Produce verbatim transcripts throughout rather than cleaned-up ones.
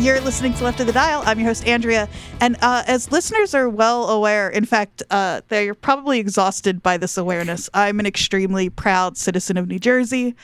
You're listening to Left of the Dial. I'm your host, Andrea. And uh, as listeners are well aware, in fact, uh, they're probably exhausted by this awareness. I'm an extremely proud citizen of New Jersey.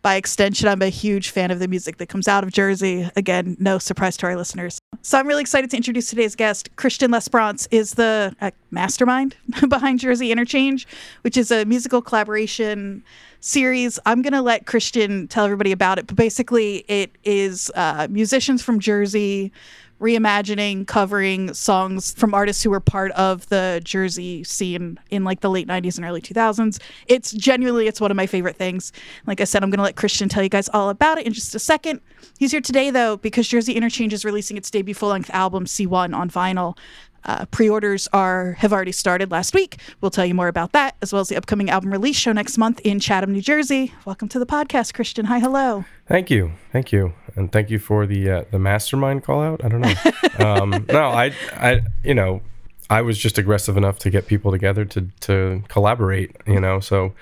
By extension, I'm a huge fan of the music that comes out of Jersey. Again, no surprise to our listeners. So I'm really excited to introduce today's guest. Christian Lesperance is the uh, mastermind behind Jersey Interchange, which is a musical collaboration series. I'm going to let Christian tell everybody about it, but basically it is uh, musicians from Jersey reimagining, covering songs from artists who were part of the Jersey scene in like the late nineties and early two thousands. It's genuinely, it's one of my favorite things. Like I said, I'm going to let Christian tell you guys all about it in just a second. He's here today, though, because Jersey Interchange is releasing its debut full-length album, C one, on vinyl. Uh, pre-orders are have already started last week. We'll tell you more about that, as well as the upcoming album release show next month in Chatham, New Jersey. Welcome to the podcast, Christian. Hi, hello. Thank you. Thank you. And thank you for the uh, the mastermind call out. I don't know. um, no, I, I, you know, I was just aggressive enough to get people together to to collaborate, you know, so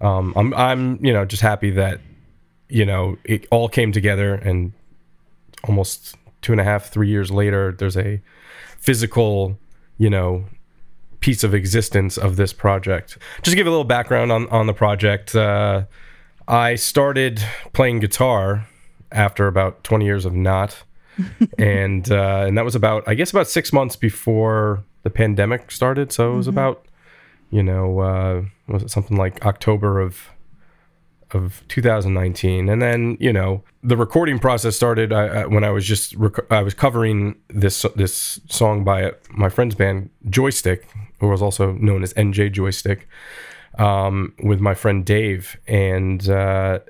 um, I'm, I'm, you know, just happy that, you know, it all came together, and almost two and a half, three years later, there's a physical, you know, piece of existence of this project. Just to give a little background on, on the project, uh, I started playing guitar after about twenty years of not, and uh, and that was about, I guess, about six months before the pandemic started. So it was mm-hmm. about, you know, uh, was it something like October of of two thousand nineteen, and then, you know, the recording process started I, I, when I was just rec- I was covering this this song by my friend's band Joystick, who was also known as N J Joystick, um, with my friend Dave, and uh,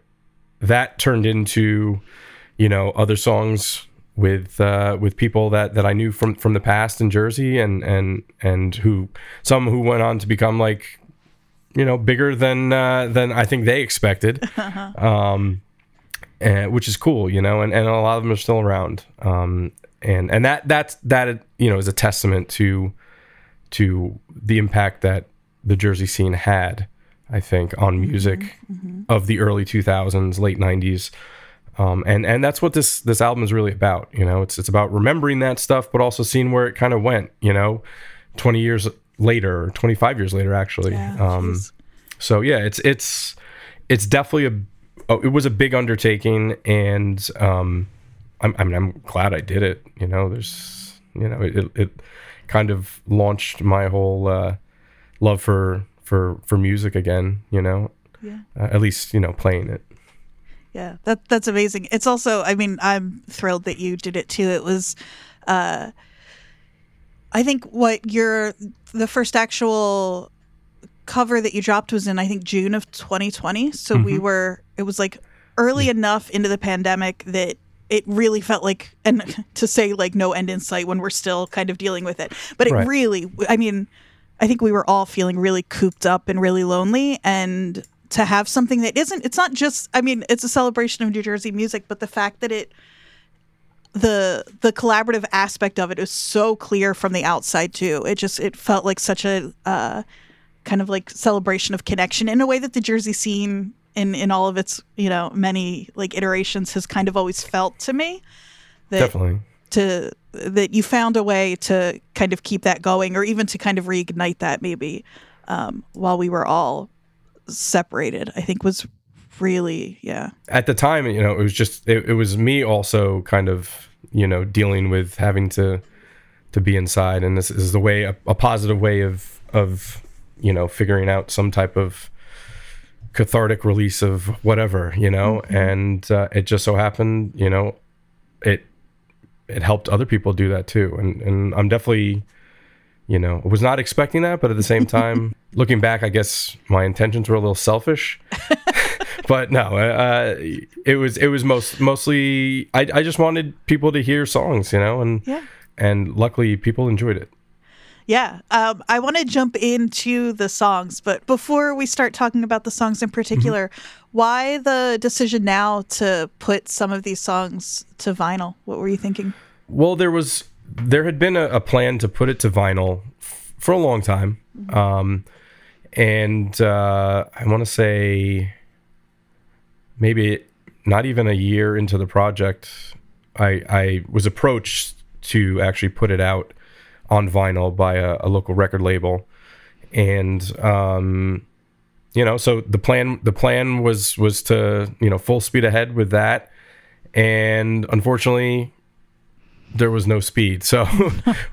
that turned into, you know, other songs with uh, with people that, that I knew from, from the past in Jersey, and and and who some who went on to become, like, you know, bigger than uh, than I think they expected, um, and, which is cool, you know, and, and a lot of them are still around, um, and and that that's that you know is a testament to to the impact that the Jersey scene had, I think, on music mm-hmm, mm-hmm. of the early two thousands, late nineties, um, and and that's what this this album is really about, you know. It's it's about remembering that stuff, but also seeing where it kind of went, you know, twenty years later, twenty-five years later, actually. Yeah, um, so yeah, it's, it's, it's definitely a, it was a big undertaking, and um, I'm, I mean, I'm glad I did it. You know, there's, you know, it, it kind of launched my whole uh, love for, for, for music again, you know, yeah. uh, at least, you know, playing it. Yeah. That that's amazing. It's also, I mean, I'm thrilled that you did it too. It was, uh, I think what your the first actual cover that you dropped was in, I think, June of twenty twenty. So mm-hmm. we were it was like early enough into the pandemic that it really felt like, and to say like no end in sight when we're still kind of dealing with it. But it right. really, I mean, I think we were all feeling really cooped up and really lonely, and to have something that isn't, it's not just, I mean, it's a celebration of New Jersey music, but the fact that it. the the collaborative aspect of it is so clear from the outside too. It just it felt like such a uh, kind of like celebration of connection in a way that the Jersey scene in in all of its, you know, many like iterations has kind of always felt to me. That, Definitely. To that you found a way to kind of keep that going, or even to kind of reignite that maybe um, while we were all separated, I think was really yeah at the time, you know. It was just it, it was me also kind of, you know, dealing with having to to be inside, and this is the way a, a positive way of of you know figuring out some type of cathartic release of whatever, you know. Mm-hmm. And uh, it just so happened, you know, it it helped other people do that too, and and I'm definitely, you know, I was not expecting that, but at the same time, looking back, I guess my intentions were a little selfish. But no, uh, it was it was most mostly I, I just wanted people to hear songs, you know, and yeah. and luckily people enjoyed it. Yeah, um, I want to jump into the songs, but before we start talking about the songs in particular, mm-hmm. why the decision now to put some of these songs to vinyl? What were you thinking? Well, there was there had been a, a plan to put it to vinyl f- for a long time, mm-hmm. um, and uh, I want to say. Maybe not even a year into the project, I, I was approached to actually put it out on vinyl by a, a local record label. And, um, you know, so the plan, the plan was, was to, you know, full speed ahead with that. And unfortunately there was no speed. So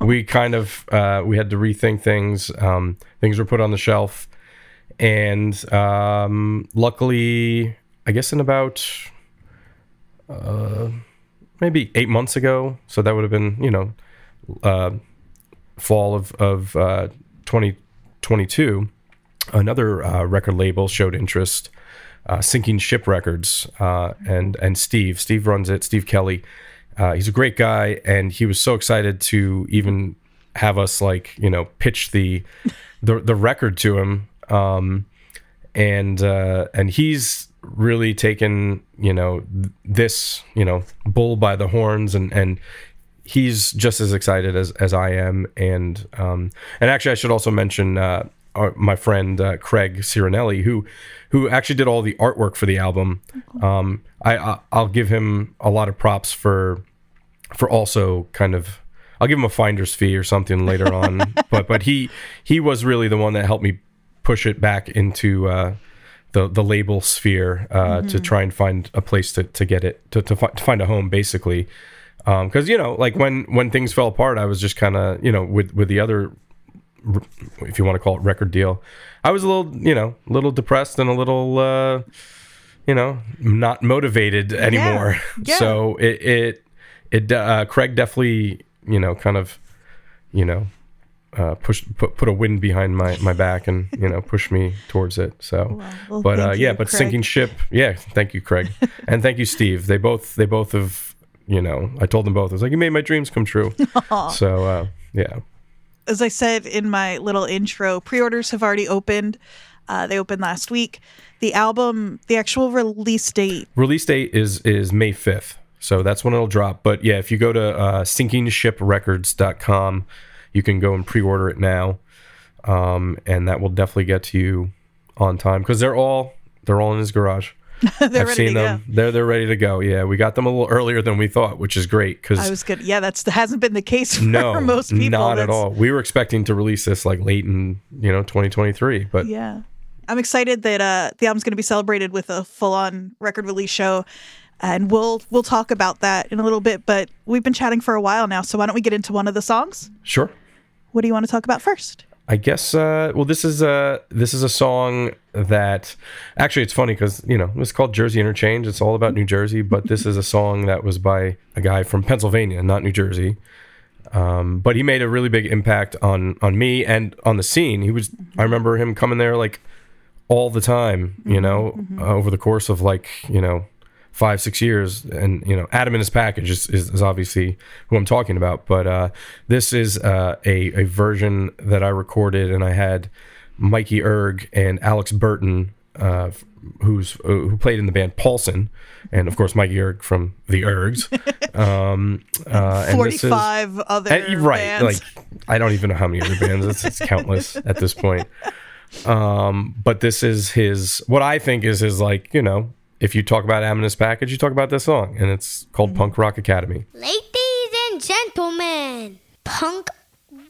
we kind of, uh, we had to rethink things. Um, things were put on the shelf, and, um, luckily, I guess in about, uh, maybe eight months ago. So that would have been, you know, uh, fall of, of, uh, twenty twenty-two, another uh, record label showed interest, uh, Sinking Ship Records, uh, and and Steve. Steve runs it, Steve Kelly. Uh, he's a great guy, and he was so excited to even have us, like, you know, pitch the the, the record to him. Um, and uh, and he's really taken, you know, this, you know, bull by the horns, and and he's just as excited as, as I am. And um, and actually, I should also mention uh, our, my friend uh, Craig Cirinelli, who who actually did all the artwork for the album. Okay. Um, I, I I'll give him a lot of props for for also kind of, I'll give him a finder's fee or something later on. But but he he was really the one that helped me push it back into uh, the the label sphere uh, mm-hmm. to try and find a place to to get it to to, fi- to find a home, basically. Because, um, you know, like when, when things fell apart, I was just kind of, you know, with, with the other, if you want to call it record deal, I was a little, you know, a little depressed and a little, uh, you know, not motivated anymore. Yeah. Yeah. So it, it, it uh, Craig definitely, you know, kind of, you know, uh, pushed, put, put a wind behind my, my back and, you know, pushed me towards it. So, well, well, but uh, yeah, you, but Craig. Sinking Ship. Yeah. Thank you, Craig. And thank you, Steve. They both, they both have, you know, I told them both. I was like, you made my dreams come true. Aww. So, uh, yeah. As I said in my little intro, pre-orders have already opened. Uh, they opened last week. The album, the actual release date. Release date is is May fifth. So that's when it'll drop. But yeah, if you go to uh, sinking ship records dot com, you can go and pre-order it now. Um, and that will definitely get to you on time. Because they're all they're all in his garage. They're I've ready seen to them. Go. They're they're ready to go. Yeah, we got them a little earlier than we thought, which is great. Because I was good. Yeah, that's hasn't been the case for no, most people. Not that's... at all. We were expecting to release this like late in you know twenty twenty-three, but yeah, I'm excited that uh, the album's going to be celebrated with a full-on record release show, and we'll we'll talk about that in a little bit. But we've been chatting for a while now, so why don't we get into one of the songs? Sure. What do you want to talk about first? I guess, uh, well, this is a, this is a song that, actually, it's funny because, you know, it's called Jersey Interchange. It's all about New Jersey, but this is a song that was by a guy from Pennsylvania, not New Jersey. Um, but he made a really big impact on, on me and on the scene. He was, I remember him coming there like all the time, you know, mm-hmm. uh, over the course of like, you know, five, six years. And, you know, Atom and His Package is, is, is obviously who I'm talking about. But uh, this is uh, a, a version that I recorded, and I had Mikey Erg and Alex Burton, uh, who's uh, who played in the band Paulson. And, of course, Mikey Erg from the Ergs. Um, uh, and forty-five is, other and, right, bands. Like, I don't even know how many other bands. It's, it's countless at this point. Um, but this is his, what I think is his, like, you know, if you talk about Atom and His Package, you talk about this song, and it's called Punk Rock Academy. Ladies and gentlemen, Punk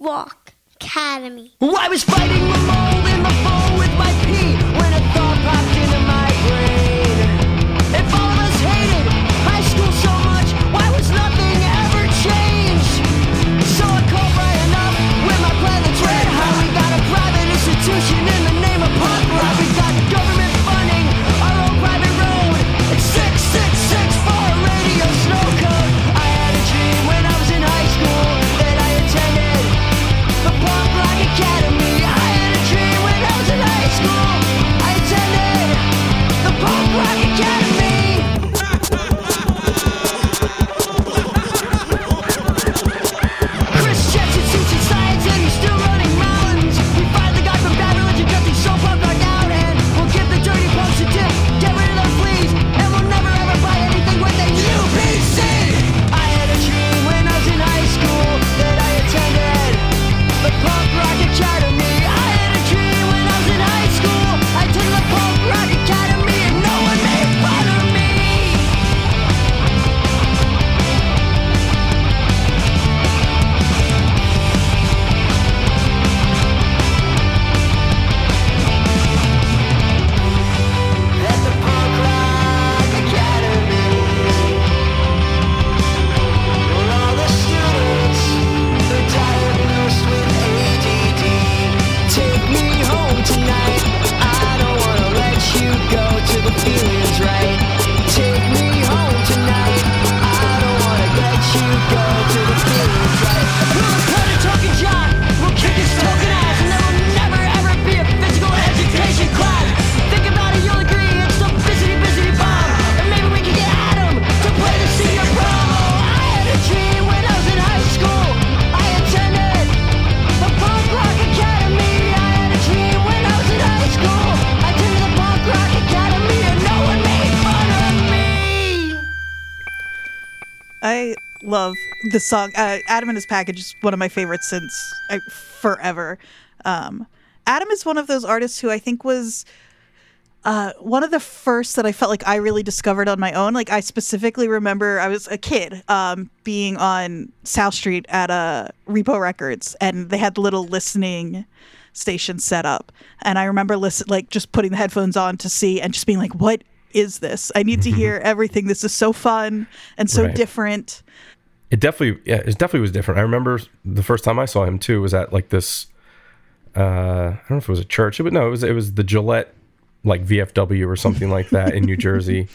Rock Academy. Well, I was fighting the mold in the fall with my pee when a thought popped into my brain. If all of us hated high school so much, why was nothing ever changed? So I called Brian up with my plan that's red hot. We got a private institution in the name of punk rock. We got government funding, our own private road. Academy. I had a dream when I was in high school I love the song. Uh, Atom and His Package is one of my favorites since I, forever. Um, Atom is one of those artists who I think was uh, one of the first that I felt like I really discovered on my own. Like, I specifically remember I was a kid um, being on South Street at uh, Repo Records, and they had the little listening station set up. And I remember listen, like just putting the headphones on to see and just being like, what is this? I need to hear everything. This is so fun and so right. different. It definitely, yeah, it definitely was different. I remember the first time I saw him too was at like this, uh, I don't know if it was a church, but no, it was, it was the Gillette, like V F W or something like that in New Jersey.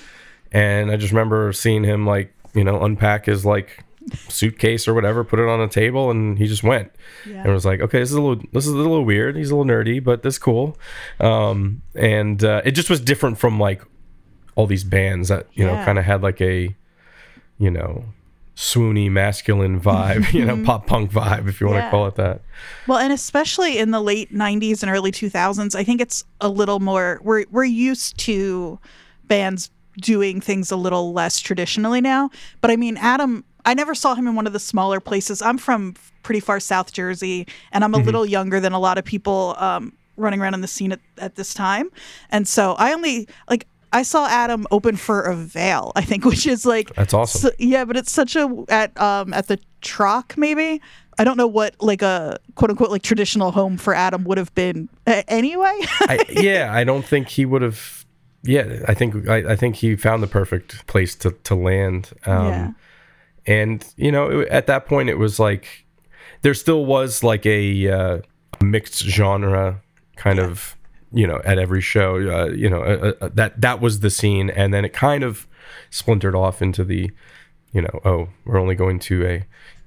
And I just remember seeing him like, you know, unpack his like suitcase or whatever, put it on a table, and he just went. Yeah. And it was like, okay, this is a little, this is a little weird. He's a little nerdy, but that's cool. Um, and uh, it just was different from like all these bands that, you yeah. know, kind of had like a, you know, swoony masculine vibe, you know, pop punk vibe, if you want yeah. to call it that. Well, and especially in the late nineties and early two thousands, I think it's a little more, we're we're used to bands doing things a little less traditionally now. But I mean, Adam, I never saw him in one of the smaller places. I'm from pretty far South Jersey, and I'm a mm-hmm. little younger than a lot of people um, running around in the scene at, at this time. And so I only, like, I saw Adam open for Avail, I think, which is like... That's awesome. So, yeah, but it's such a... At um at the Troc, maybe? I don't know what, like, a quote-unquote, like, traditional home for Adam would have been uh, anyway. I, yeah, I don't think he would have... Yeah, I think I, I think he found the perfect place to, to land. Um, yeah. And, you know, it, at that point, it was like... There still was, like, a uh, mixed genre kind yeah. of... you know, at every show, uh, you know, uh, uh, that that was the scene. And then it kind of splintered off into the, you know, oh, we're only going to a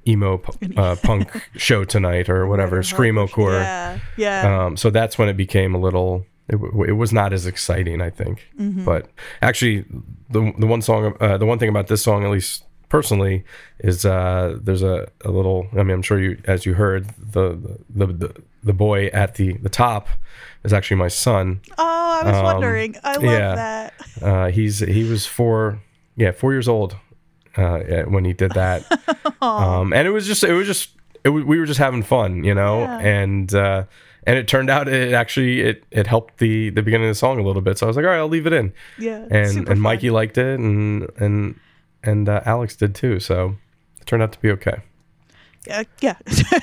emo uh, punk show tonight or whatever, screamocore. Yeah, yeah. Um, so that's when it became a little, it, it was not as exciting, I think. Mm-hmm. But actually, the the one song, uh, the one thing about this song, at least personally, is uh, there's a, a little, I mean, I'm sure you, as you heard, the the the, the boy at the, the top is actually my son. Oh, I was um, wondering. I love yeah. that. Uh, he's he was four, yeah, four years old uh, when he did that. um, and it was just it was just it was, we were just having fun, you know. Yeah. And uh, and it turned out it actually it, it helped the, the beginning of the song a little bit. So I was like, all right, I'll leave it in. Yeah. And and Mikey fun. liked it, and and and uh, Alex did too. So it turned out to be okay. Uh, yeah,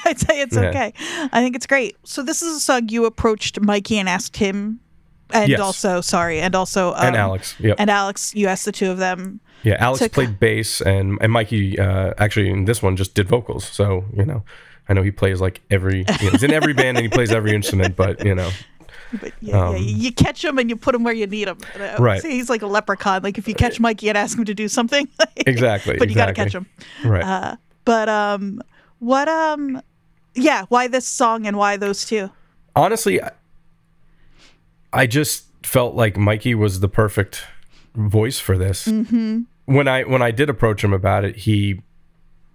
I'd say it's yeah. okay. I think it's great. So this is a song you approached Mikey and asked him, and yes. also sorry, and also um, and Alex, yep. and Alex, you asked the two of them. Yeah, Alex to... played bass, and and Mikey uh, actually in this one just did vocals. So you know, I know he plays like every, you know, he's in every band and he plays every instrument, but you know. But yeah, um, yeah, you catch him and you put him where you need him. Right. See, he's like a leprechaun. Like if you catch Mikey and ask him to do something, like, exactly. But you exactly. gotta catch him. Right. Uh, but um. What, um, yeah, why this song and why those two? Honestly, I, I just felt like Mikey was the perfect voice for this. Mm-hmm. When I when I did approach him about it, he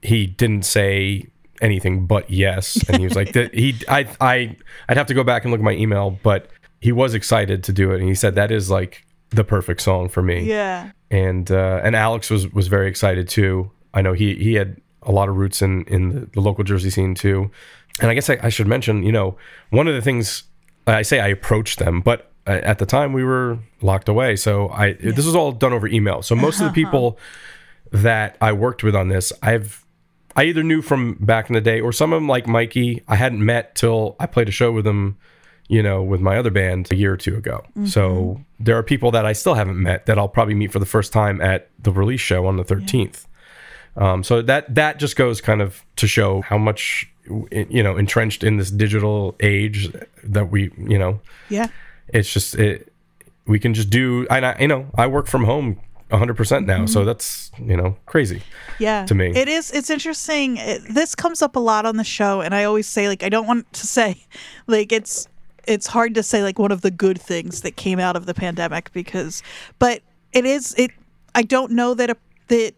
he didn't say anything but yes, and he was like, that he I I I'd have to go back and look at my email, but he was excited to do it, and he said that is like the perfect song for me. Yeah, and uh, and Alex was was very excited too. I know he he had a lot of roots in, in the, the local Jersey scene too. And I guess I, I should mention, you know, one of the things I say I approached them, but at the time we were locked away. So I, yeah. this was all done over email. So most uh-huh. of the people that I worked with on this, I've, I either knew from back in the day, or some of them like Mikey, I hadn't met till I played a show with him, you know, with my other band a year or two ago. Mm-hmm. So there are people that I still haven't met that I'll probably meet for the first time at the release show on the thirteenth. Yeah. Um, so that that just goes kind of to show how much, you know, entrenched in this digital age that we, you know, yeah, it's just it, we can just do. And I, you know, I work from home one hundred percent now, mm-hmm. so that's, you know, crazy. Yeah, to me, it is. It's interesting. It, this comes up a lot on the show, and I always say, like, I don't want to say, like, it's it's hard to say like one of the good things that came out of the pandemic because, but it is it. I don't know that a, that.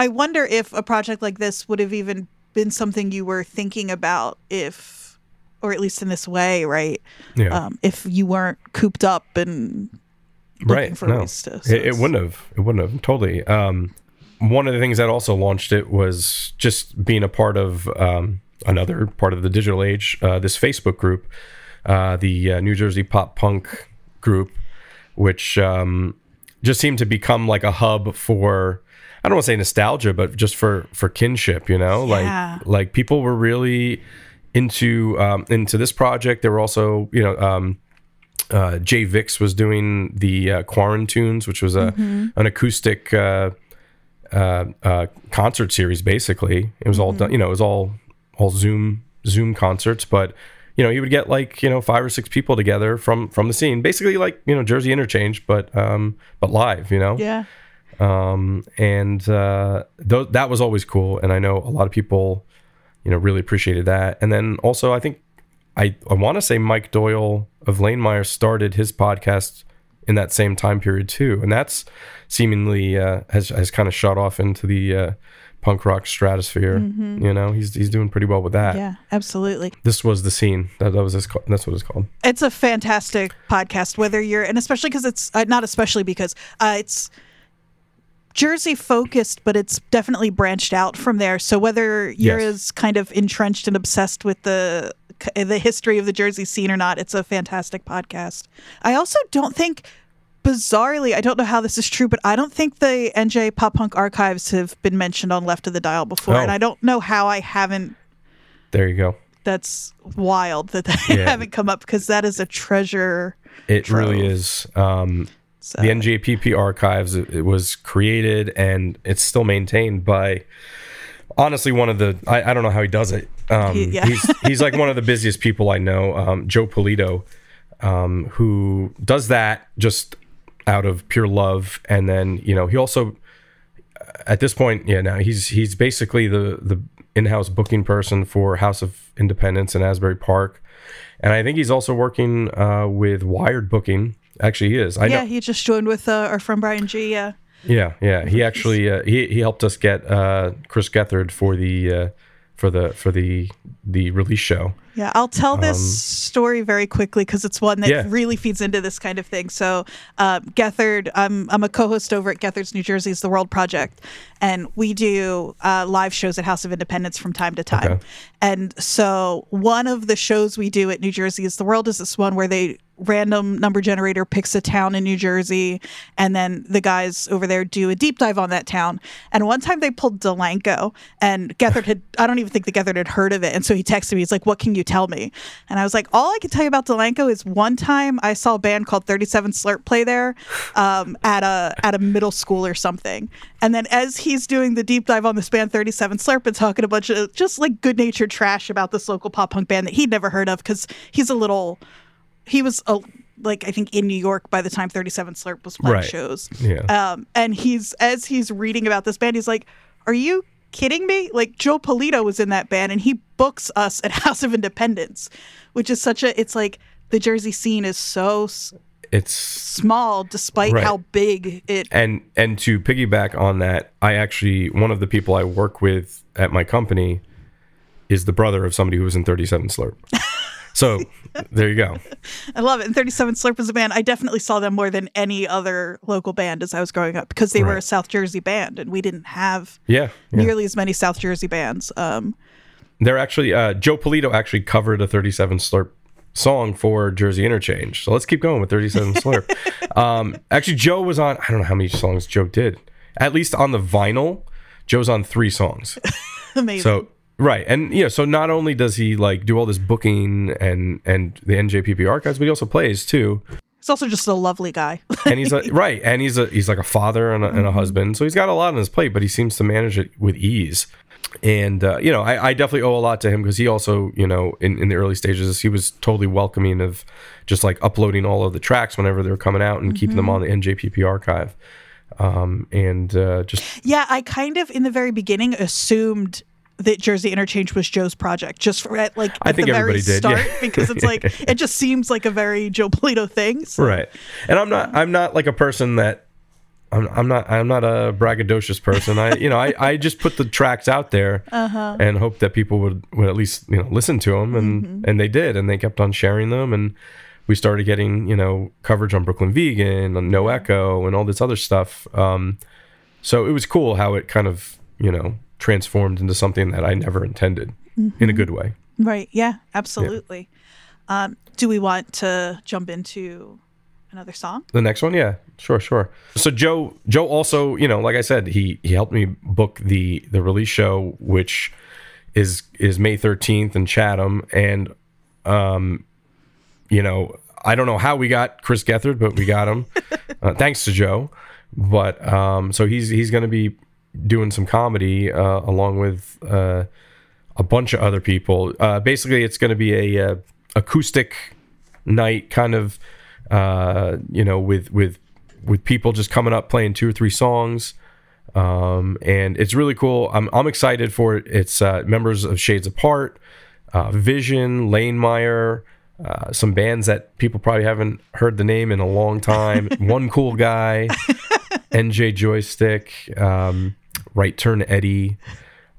I wonder if a project like this would have even been something you were thinking about if, or at least in this way, right? Yeah. Um, if you weren't cooped up and right for no. Rasta, so it, it wouldn't have it wouldn't have totally um one of the things that also launched it was just being a part of um another part of the digital age, uh this Facebook group, uh the uh, New Jersey Pop Punk group, which um just seemed to become like a hub for, I don't want to say nostalgia, but just for for kinship, you know. Yeah. like like people were really into um into this project. There were also, you know, um uh Jay Vix was doing the uh, Quarantunes, which was a mm-hmm. an acoustic uh, uh uh concert series. Basically it was mm-hmm. all done, you know, it was all all zoom zoom concerts, but you know, you would get like, you know, five or six people together from from the scene, basically like, you know, Jersey Interchange, but um but live, you know. Yeah. Um and uh th- that was always cool, and I know a lot of people, you know, really appreciated that. And then also I think I, I want to say Mike Doyle of Lanemeyer started his podcast in that same time period too, and that's seemingly uh, has has kind of shot off into the uh, punk rock stratosphere. Mm-hmm. You know, he's he's doing pretty well with that. Yeah, absolutely. This was the scene. That, that was his, that's what it's called. It's a fantastic podcast. Whether you're and especially because it's uh, not especially because uh, it's Jersey focused, but it's definitely branched out from there. So whether you're yes. as kind of entrenched and obsessed with the the history of the Jersey scene or not, it's a fantastic podcast. I also don't think, bizarrely, I don't know how this is true, but I don't think the N J Pop Punk archives have been mentioned on Left of the Dial before. Oh. And I don't know how I haven't. There you go. That's wild that they yeah. haven't come up, because that is a treasure. It trove. Really is. Um, so. The N J P P archives, it, it was created and it's still maintained by, honestly, one of the, I, I don't know how he does it. Um, he, yeah. he's, he's like one of the busiest people I know, um, Joe Pulito, um, who does that just out of pure love. And then, you know, he also, at this point, yeah, now he's, he's basically the, the in-house booking person for House of Independence in Asbury Park. And I think he's also working uh, with Wired Booking. Actually, he is. I yeah, know. He just joined with uh, our friend Brian G. Yeah. Yeah, yeah. He actually uh, he he helped us get uh, Chris Gethard for the uh, for the for the the release show. Yeah, I'll tell this um, story very quickly because it's one that yeah. really feeds into this kind of thing. So uh, Gethard, I'm I'm a co-host over at Gethard's New Jersey's The World Project, and we do uh, live shows at House of Independence from time to time. Okay. And so one of the shows we do at New Jersey's The World is this one where they. Random number generator picks a town in New Jersey, and then the guys over there do a deep dive on that town. And one time they pulled Delanco, and Gethard had, I don't even think that Gethard had heard of it. And so he texted me, he's like, "What can you tell me?" And I was like, all I can tell you about Delanco is one time I saw a band called thirty-seven Slurp play there um, at a at a middle school or something. And then as he's doing the deep dive on this band thirty-seven Slurp and talking a bunch of just like good-natured trash about this local pop punk band that he'd never heard of, because he's a little... He was, uh, like, I think in New York by the time thirty-seven Slurp was playing right. shows. Yeah. Um, and he's as he's reading about this band, he's like, "Are you kidding me? Like, Joe Polito was in that band, and he books us at House of Independence," which is such a, it's like the Jersey scene is so it's small despite right. how big it. And and to piggyback on that, I actually, one of the people I work with at my company is the brother of somebody who was in thirty-seven Slurp. So there you go. I love it. And thirty-seven Slurp is a band. I definitely saw them more than any other local band as I was growing up, because they right. were a South Jersey band, and we didn't have yeah, yeah. nearly as many South Jersey bands. Um, They're actually, uh, Joe Pulito actually covered a thirty-seven Slurp song for Jersey Interchange. So let's keep going with thirty-seven Slurp. um, actually, Joe was on, I don't know how many songs Joe did. At least on the vinyl, Joe's on three songs. Amazing. So. Right. And, you know, so not only does he, like, do all this booking and, and the N J P P archives, but he also plays, too. He's also just a lovely guy. And he's, a, right. And he's, a, he's like, a father and a, and a husband. So he's got a lot on his plate, but he seems to manage it with ease. And, uh, you know, I, I definitely owe a lot to him, because he also, you know, in, in the early stages, he was totally welcoming of just, like, uploading all of the tracks whenever they were coming out and mm-hmm. keeping them on the N J P P archive. Um, and uh, just... Yeah, I kind of, in the very beginning, assumed... that Jersey Interchange was Joe's project, just for at like I at think the very did, start, yeah. because it's like it just seems like a very Joe Polito thing, so. Right? And I'm not, I'm not like a person that, I'm, I'm not, I'm not a braggadocious person. I, you know, I, I just put the tracks out there uh-huh. and hope that people would, would at least, you know, listen to them, and mm-hmm. and they did, and they kept on sharing them, and we started getting, you know, coverage on Brooklyn Vegan, on No Echo, and all this other stuff. Um, so it was cool how it kind of, you know, transformed into something that I never intended, mm-hmm. in a good way. Right. Yeah, absolutely. Yeah. Um, do we want to jump into another song? The next one? Yeah, sure, sure. So Joe, Joe also, you know, like I said, he he helped me book the the release show, which is is May thirteenth in Chatham, and um, you know, I don't know how we got Chris Gethard, but we got him, uh, thanks to Joe. But um, so he's he's going to be doing some comedy uh, along with uh, a bunch of other people. Uh, basically, it's going to be a, a acoustic night, kind of. Uh, you know, with with with people just coming up playing two or three songs, um, and it's really cool. I'm I'm excited for it. It's uh, members of Shades Apart, uh, Vision, Lanemeyer, uh, some bands that people probably haven't heard the name in a long time. One Cool Guy, N J Joystick, um, Right Turn Eddie,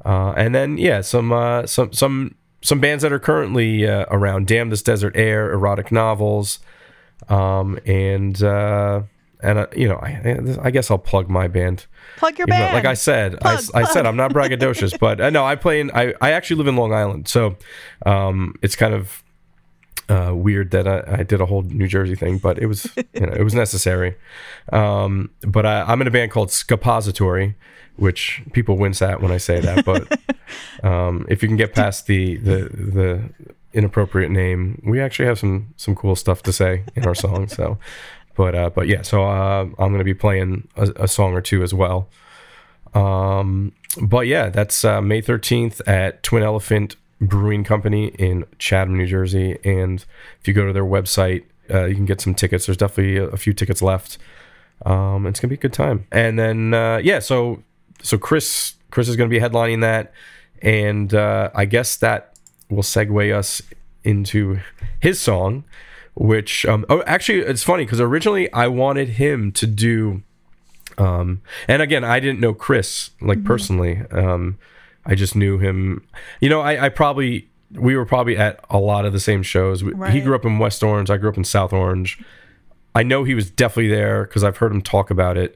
uh, and then yeah, some uh, some some some bands that are currently uh, around: Damn This Desert Air, Erotic Novels. Um and uh and uh, you know, I, I guess I'll plug my band. Plug your band. Though, like I said, plug, I, plug. I said I'm not braggadocious, but uh, no, I play in. I, I actually live in Long Island, so um it's kind of uh weird that I, I did a whole New Jersey thing, but it was you know it was necessary. Um, but I, I'm in a band called Scapository, which people wince at when I say that, but um if you can get past the the the. inappropriate name, we actually have some some cool stuff to say in our song. So but uh but yeah so uh I'm gonna be playing a, a song or two as well. Um but yeah, that's uh May thirteenth at Twin Elephant Brewing Company in Chatham, New Jersey, and if you go to their website, uh you can get some tickets. There's definitely a, a few tickets left. Um it's gonna be a good time. And then uh yeah so so Chris Chris is gonna be headlining that, and uh I guess that will segue us into his song, which um oh actually it's funny because originally I wanted him to do um and again I didn't know Chris like mm-hmm. personally. um I just knew him, you know, I, I probably we were probably at a lot of the same shows, right. He grew up in West Orange, I grew up in South Orange. I know he was definitely there because I've heard him talk about it,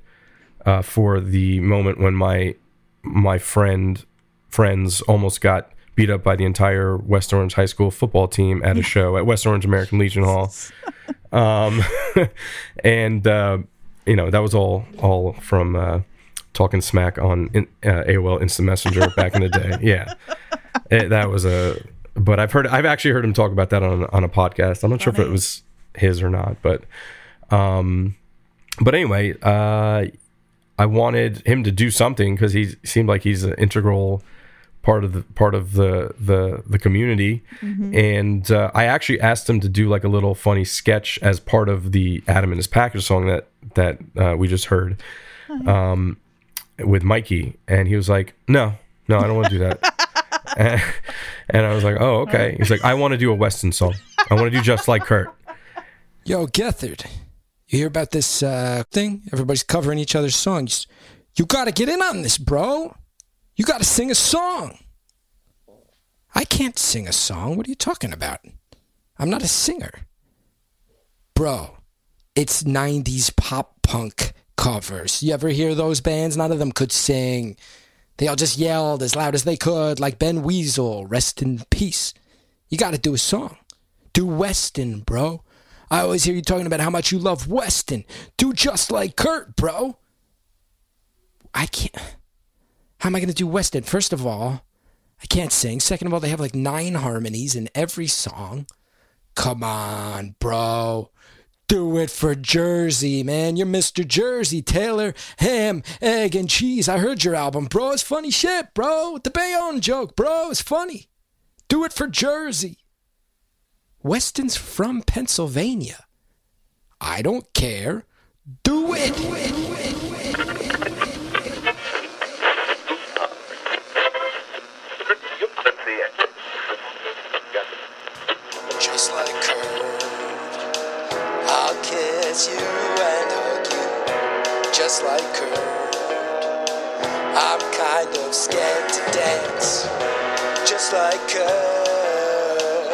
uh for the moment when my my friend friends almost got beat up by the entire West Orange High School football team at a show at West Orange American Legion Hall. Um, and, uh, you know, that was all all from uh, talking smack on in, uh, A O L Instant Messenger back in the day. Yeah, it, that was a... But I've heard, I've actually heard him talk about that on, on a podcast. I'm not sure if it was his or not, but... Um, but anyway, uh, I wanted him to do something because he seemed like he's an integral... part of the part of the the the community, mm-hmm. and uh, I actually asked him to do like a little funny sketch as part of the Atom and His Package song that that uh, we just heard, um, with Mikey, and he was like, "No, no, I don't want to do that," and, and I was like, "Oh, okay." He's like, "I want to do a Weston song. I want to do just like Kurt." Yo, Gethard, you hear about this uh, thing? Everybody's covering each other's songs. You got to get in on this, bro. You got to sing a song. I can't sing a song. What are you talking about? I'm not a singer. Bro, it's nineties pop punk covers. You ever hear those bands? None of them could sing. They all just yelled as loud as they could, like Ben Weasel, rest in peace. You got to do a song. Do Weston, bro. I always hear you talking about how much you love Weston. Do just like Kurt, bro. I can't... How am I going to do Weston? First of all, I can't sing. Second of all, they have like nine harmonies in every song. Come on, bro. Do it for Jersey, man. You're Mister Jersey, Taylor, ham, egg, and cheese. I heard your album, bro. It's funny shit, bro. The Bayonne joke, bro. It's funny. Do it for Jersey. Weston's from Pennsylvania. I don't care. Do it. Do it. Do it. You and hug you just like Kurt. I'm kind of scared to dance just like Kurt.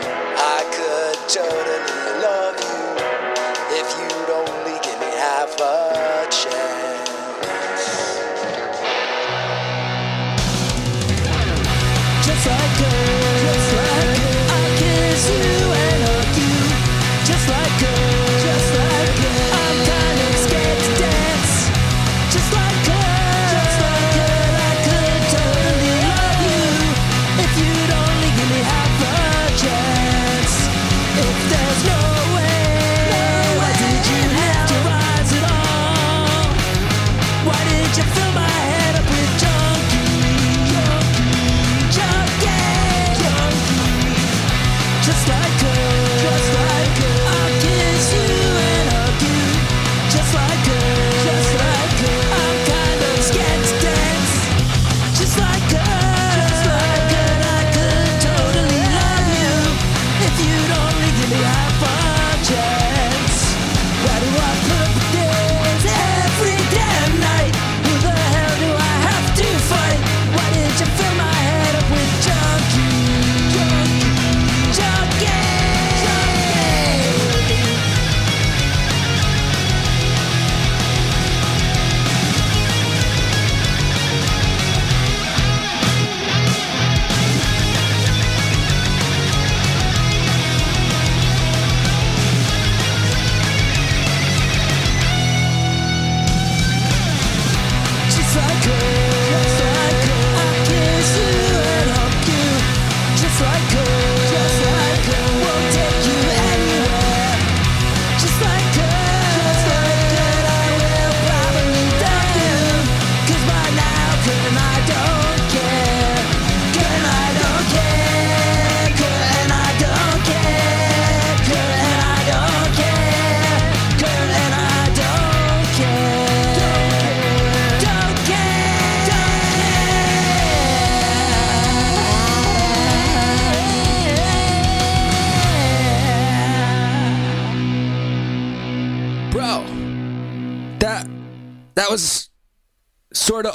I could totally love you have a chance. Just like girls, just like girls, I kiss you and hug you. Just like girls.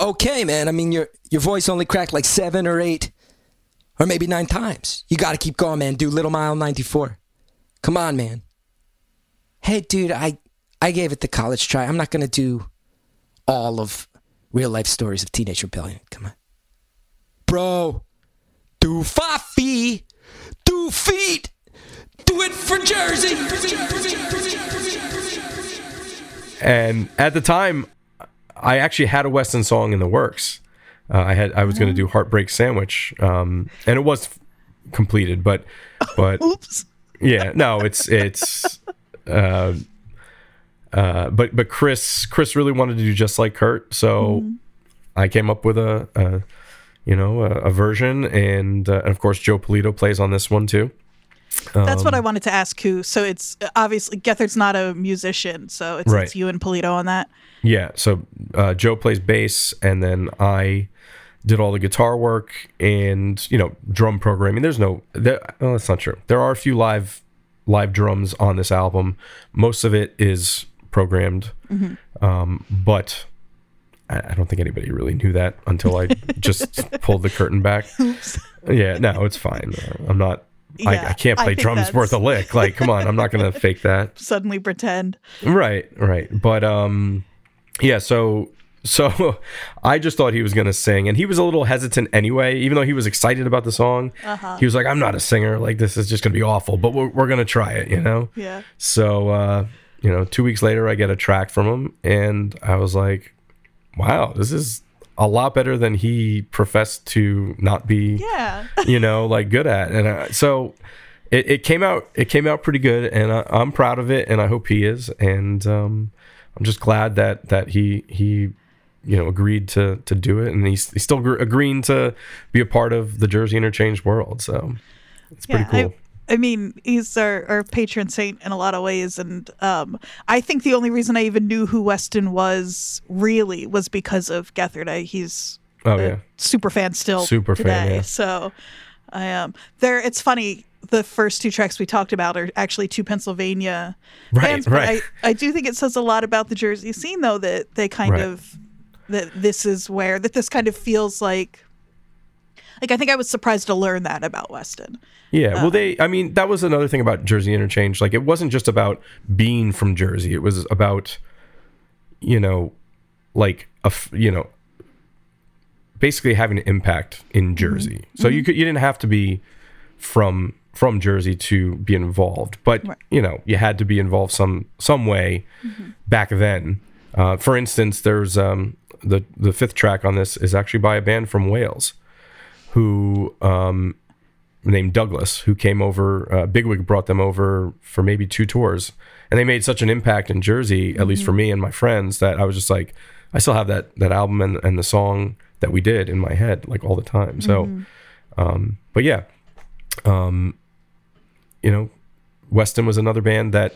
Okay, man. I mean, your your voice only cracked like seven or eight or maybe nine times. You got to keep going, man. Do Little Mile ninety-four. Come on, man. Hey, dude, I, I gave it the college try. I'm not going to do all of Real Life Stories of Teenage Rebellion. Come on. Bro, do Fafi. Do feet. Do it for Jersey. And at the time, I actually had a Weston song in the works. Uh, I had I was going to do Heartbreak Sandwich, um, and it was f- completed. But, but oops, yeah, no, it's it's. Uh, uh, but but Chris Chris really wanted to do Just Like Kurt, so mm-hmm. I came up with a, a you know a, a version, and, uh, and of course Joe Pulito plays on this one too. That's um, what I wanted to ask who. So it's obviously Gethard's not a musician, so it's, right. it's you and Polito on that. Yeah, so uh, Joe plays bass, and then I did all the guitar work and you know drum programming. There's no, there, no, that's not true. There are a few live live drums on this album. Most of it is programmed, mm-hmm. um, but I, I don't think anybody really knew that until I just pulled the curtain back. Oops. Yeah, no, it's fine. I'm not. Yeah, I, I can't play I drums that's... worth a lick. Like, come on, I'm not going to fake that. Suddenly pretend. Right, right. But, um, yeah, so so I just thought he was going to sing. And he was a little hesitant anyway, even though he was excited about the song. Uh-huh. He was like, I'm not a singer. Like, this is just going to be awful. But we're, we're going to try it, you know? Yeah. So, uh, you know, two weeks later, I get a track from him. And I was like, wow, this is a lot better than he professed to not be, yeah. you know, like good at. And I, so it, it came out, it came out pretty good, and I, I'm proud of it, and I hope he is. And, um, I'm just glad that, that he, he, you know, agreed to, to do it, and he's, he's still gr- agreeing to be a part of the Jersey Interchange world. So it's yeah, pretty cool. I- I mean, he's our, our patron saint in a lot of ways. And um, I think the only reason I even knew who Weston was really was because of Gethard. I, he's oh, a yeah. super fan still super today. Fan, yeah. So I am um, there. It's funny. The first two tracks we talked about are actually two Pennsylvania right, bands. But right. I, I do think it says a lot about the Jersey scene, though, that they kind right. of that this is where that this kind of feels like. Like, I think I was surprised to learn that about Weston. Yeah, well, they, I mean, that was another thing about Jersey Interchange. Like, it wasn't just about being from Jersey. It was about you know, like, a, you know, basically having an impact in Jersey. Mm-hmm. So mm-hmm. you could, you didn't have to be from from Jersey to be involved, but right. you know, you had to be involved some some way mm-hmm. back then. Uh, for instance, there's um, the the fifth track on this is actually by a band from Wales, who um, named Douglas, who came over. Uh, Bigwig brought them over for maybe two tours, and they made such an impact in Jersey, at mm-hmm. least for me and my friends, that I was just like, I still have that that album and, and the song that we did in my head like all the time. So, mm-hmm. um, but yeah, um, you know, Weston was another band that.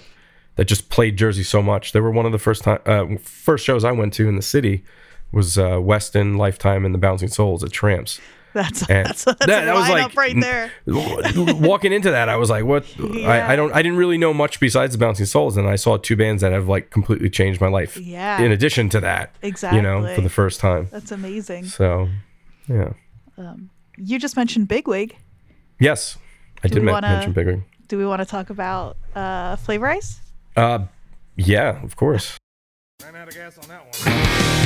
That just played Jersey so much. They were one of the first time, uh, first shows I went to in the city was uh, Weston, Lifetime, and the Bouncing Souls at Tramps. That's and that's, that's that, a that was like right there. Walking into that, I was like, "What?" Yeah. I, I don't. I didn't really know much besides the Bouncing Souls, and I saw two bands that have like completely changed my life. Yeah. In addition to that, exactly. You know, for the first time. That's amazing. So, yeah. Um, you just mentioned Bigwig. Yes, I do did me- wanna, mention Bigwig. Do we want to talk about uh, Flavor Ice? Uh, yeah, of course. Ran out of gas on that one.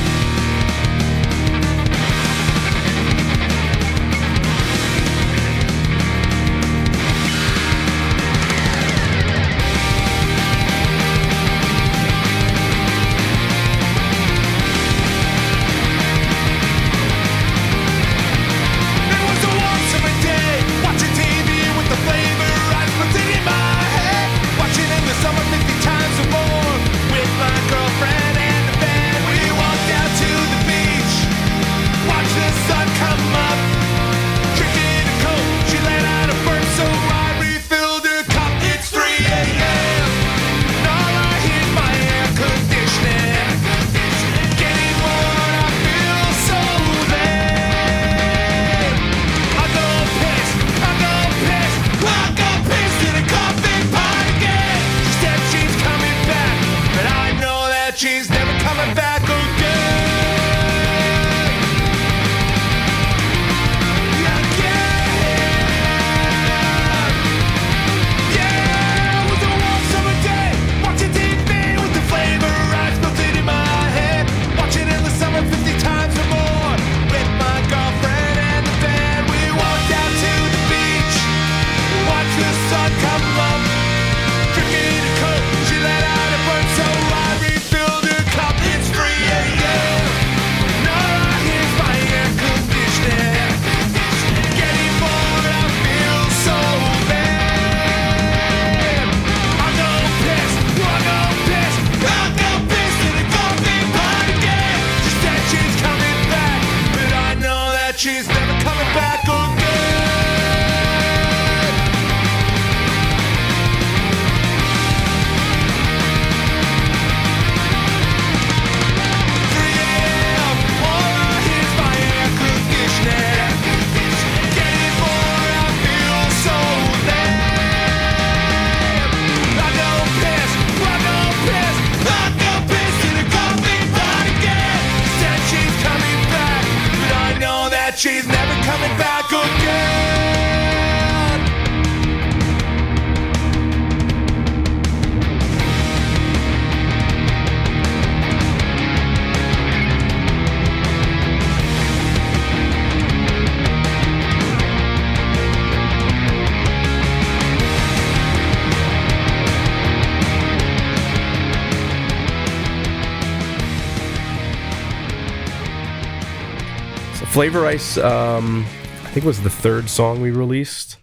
Flavor Ice, um, I think was the third song we released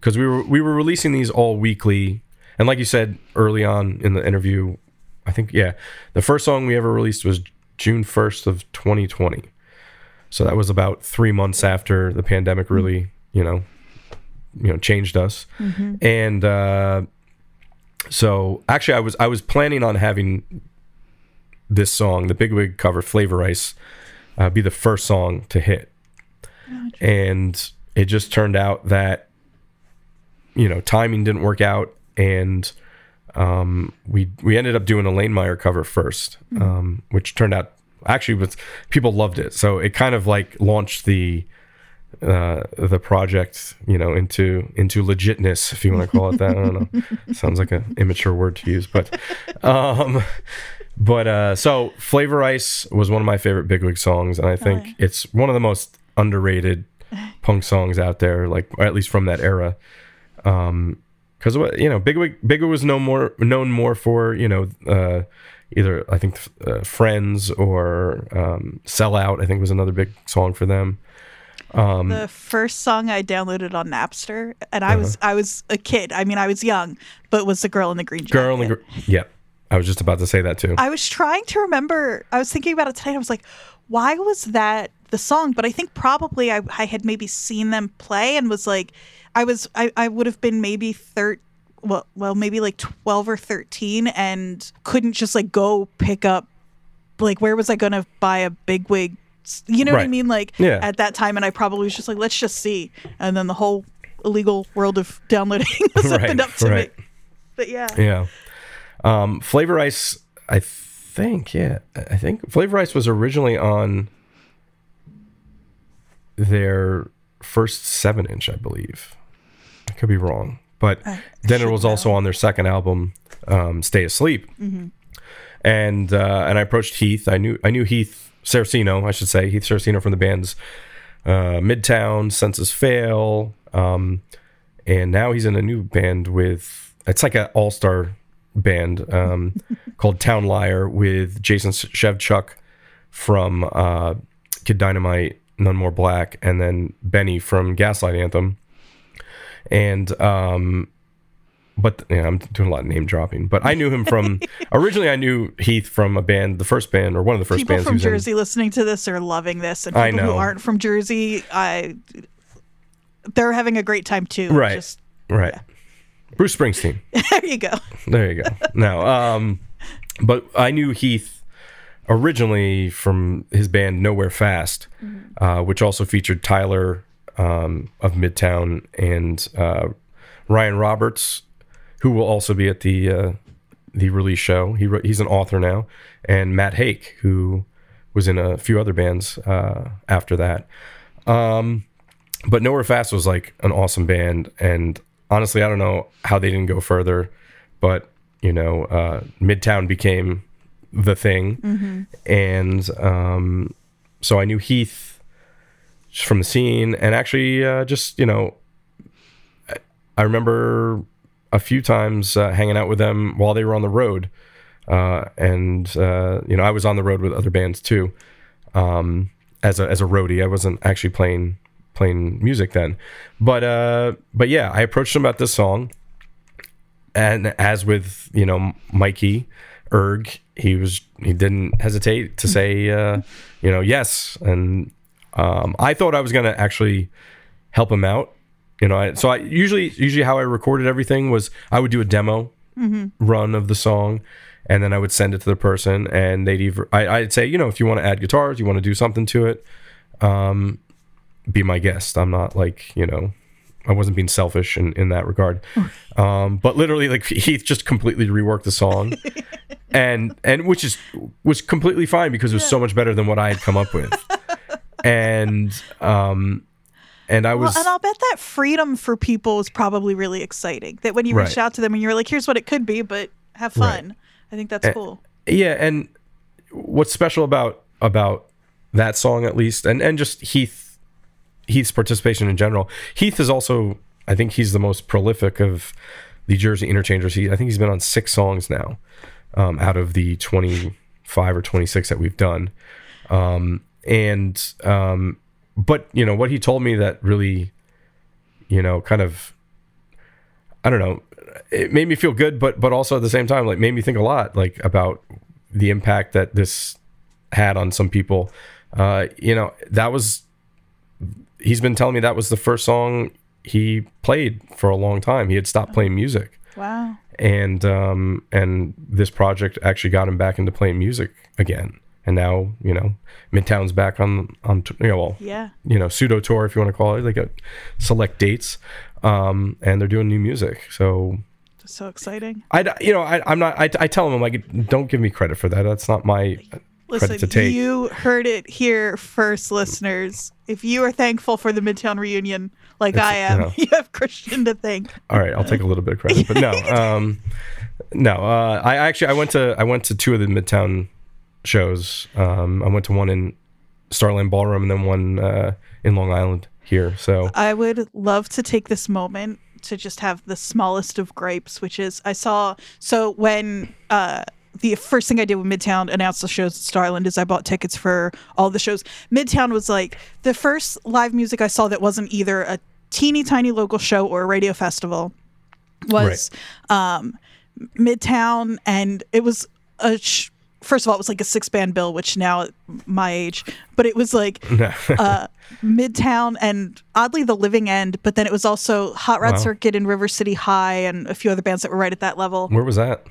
because we were we were releasing these all weekly, and like you said early on in the interview, I think yeah, the first song we ever released was June first of twenty twenty, so that was about three months after the pandemic really you know you know changed us, mm-hmm. and uh, so actually I was I was planning on having this song, the Bigwig cover, Flavor Ice. Uh, be the first song to hit. Oh, and it just turned out that, you know, timing didn't work out. And um, we we ended up doing a Lanemeyer cover first, mm-hmm. um, which turned out actually was, people loved it. So it kind of like launched the uh, the project, you know, into into legitness, if you want to call it that. I don't know. Sounds like an immature word to use. But um, But uh, so Flavor Ice was one of my favorite Bigwig songs, and I think oh, yeah. it's one of the most underrated punk songs out there, like, or at least from that era. Um, because you know, Bigwig Bigwig was no more known more for you know uh, either I think uh, Friends or um, Sell Out. I think was another big song for them. Um, the first song I downloaded on Napster, and I uh-huh. was I was a kid. I mean, I was young, but was the Girl in the Green Jacket. Girl in the gr- yeah. I was just about to say that too. I was trying to remember. I was thinking about it tonight. I was like, why was that the song? But I think probably I, I had maybe seen them play and was like, I was I, I would have been maybe thirteen, well, well maybe like twelve or thirteen, and couldn't just like go pick up, like, where was I going to buy a Bigwig? You know right. what I mean? Like yeah. at that time, and I probably was just like, let's just see. And then the whole illegal world of downloading was right, opened up to right. me. But yeah. Yeah. Um, Flavor Ice, I think, yeah, I think Flavor Ice was originally on their first seven inch, I believe. I could be wrong, but I, I then it was know. also on their second album, um, Stay Asleep. Mm-hmm. And uh, and I approached Heath. I knew I knew Heath Saraceno, I should say, Heath Saraceno from the bands uh, Midtown, Senses Fail, um, and now he's in a new band with it's like an all star. band um called Town Liar with Jason Shevchuk from uh Kid Dynamite, None More Black, and then Benny from Gaslight Anthem. And um but yeah, I'm doing a lot of name dropping, but I knew him from originally I knew Heath from a band, the first band or one of the first people bands from Jersey in. Listening to this are loving this, and people I know. who aren't from Jersey I they're having a great time too. Right. Just, right. Yeah. Bruce Springsteen. There you go. There you go. No, um, but I knew Heath originally from his band Nowhere Fast, mm-hmm. uh, which also featured Tyler um, of Midtown and uh, Ryan Roberts, who will also be at the uh, the release show. He he's an author now, and Matt Hake, who was in a few other bands uh, after that. Um, but Nowhere Fast was like an awesome band, and honestly, I don't know how they didn't go further, but, you know, uh, Midtown became the thing. Mm-hmm. And um, so I knew Heath from the scene. And actually, uh, just, you know, I remember a few times uh, hanging out with them while they were on the road. Uh, and, uh, you know, I was on the road with other bands, too, um, as a as a roadie. I wasn't actually playing... playing music then, but uh but yeah I approached him about this song, and as with you know Mikey Erg, he was he didn't hesitate to say uh you know yes, and um I thought I was gonna actually help him out, you know I, so I usually usually how I recorded everything was I would do a demo mm-hmm. run of the song, and then I would send it to the person, and they'd either I, I'd say you know if you want to add guitars, you want to do something to it, um be my guest. I'm not like, you know, I wasn't being selfish in, in that regard. Um, but literally like Heath just completely reworked the song and, and which is, was completely fine because it was yeah. so much better than what I had come up with. and, um, and I was, well, and I'll bet that freedom for people is probably really exciting, that when you right. reached out to them and you're like, here's what it could be, but have fun. Right. I think that's and, cool. Yeah. And what's special about, about that song at least, and, and just Heath, Heath's participation in general. Heath is also, I think he's the most prolific of the Jersey Interchangers. He, I think he's been on six songs now um, out of the twenty-five or twenty-six that we've done. Um, and, um, but, you know, what he told me that really, you know, kind of, I don't know, it made me feel good, but, but also at the same time, like made me think a lot, like about the impact that this had on some people. Uh, you know, that was, he's been telling me that was the first song he played for a long time. He had stopped playing music. Wow. And um, and this project actually got him back into playing music again. And now, you know, Midtown's back on, on you know, well, yeah. you know, pseudo tour, if you want to call it. They got select dates. Um, and they're doing new music. So. That's so exciting. I, you know, I, I'm not, I, I tell him, I'm like, don't give me credit for that. That's not my, Listen, you heard it here first, listeners. If you are thankful for the Midtown reunion, like it's, I am, you know, you have Christian to thank. All right, I'll take a little bit of credit, but no, um, no. Uh, I actually I went to I went to two of the Midtown shows. Um, I went to one in Starland Ballroom and then one uh, in Long Island here. So I would love to take this moment to just have the smallest of gripes, which is I saw. So when. Uh, The first thing I did when Midtown announced the shows at Starland is I bought tickets for all the shows. Midtown was like the first live music I saw that wasn't either a teeny tiny local show or a radio festival was right. um, Midtown. And it was, a sh- first of all, it was like a six band bill, which now at my age, but it was like uh, Midtown and oddly The Living End. But then it was also Hot Rod wow. Circuit and River City High and a few other bands that were right at that level. Where was that?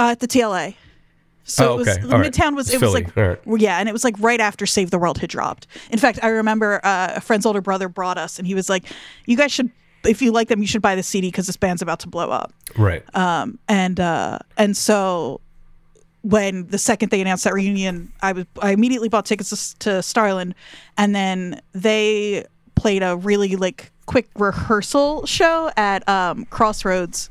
Uh, at the T L A. So oh, okay. it was, all Midtown right. was, it Philly. was like, right. yeah, and it was like right after Save the World had dropped. In fact, I remember uh, a friend's older brother brought us and he was like, you guys should, if you like them, you should buy the C D because this band's about to blow up. Right. Um, and uh, and so when the second they announced that reunion, I was I immediately bought tickets to Starland, and then they played a really like quick rehearsal show at um, Crossroads,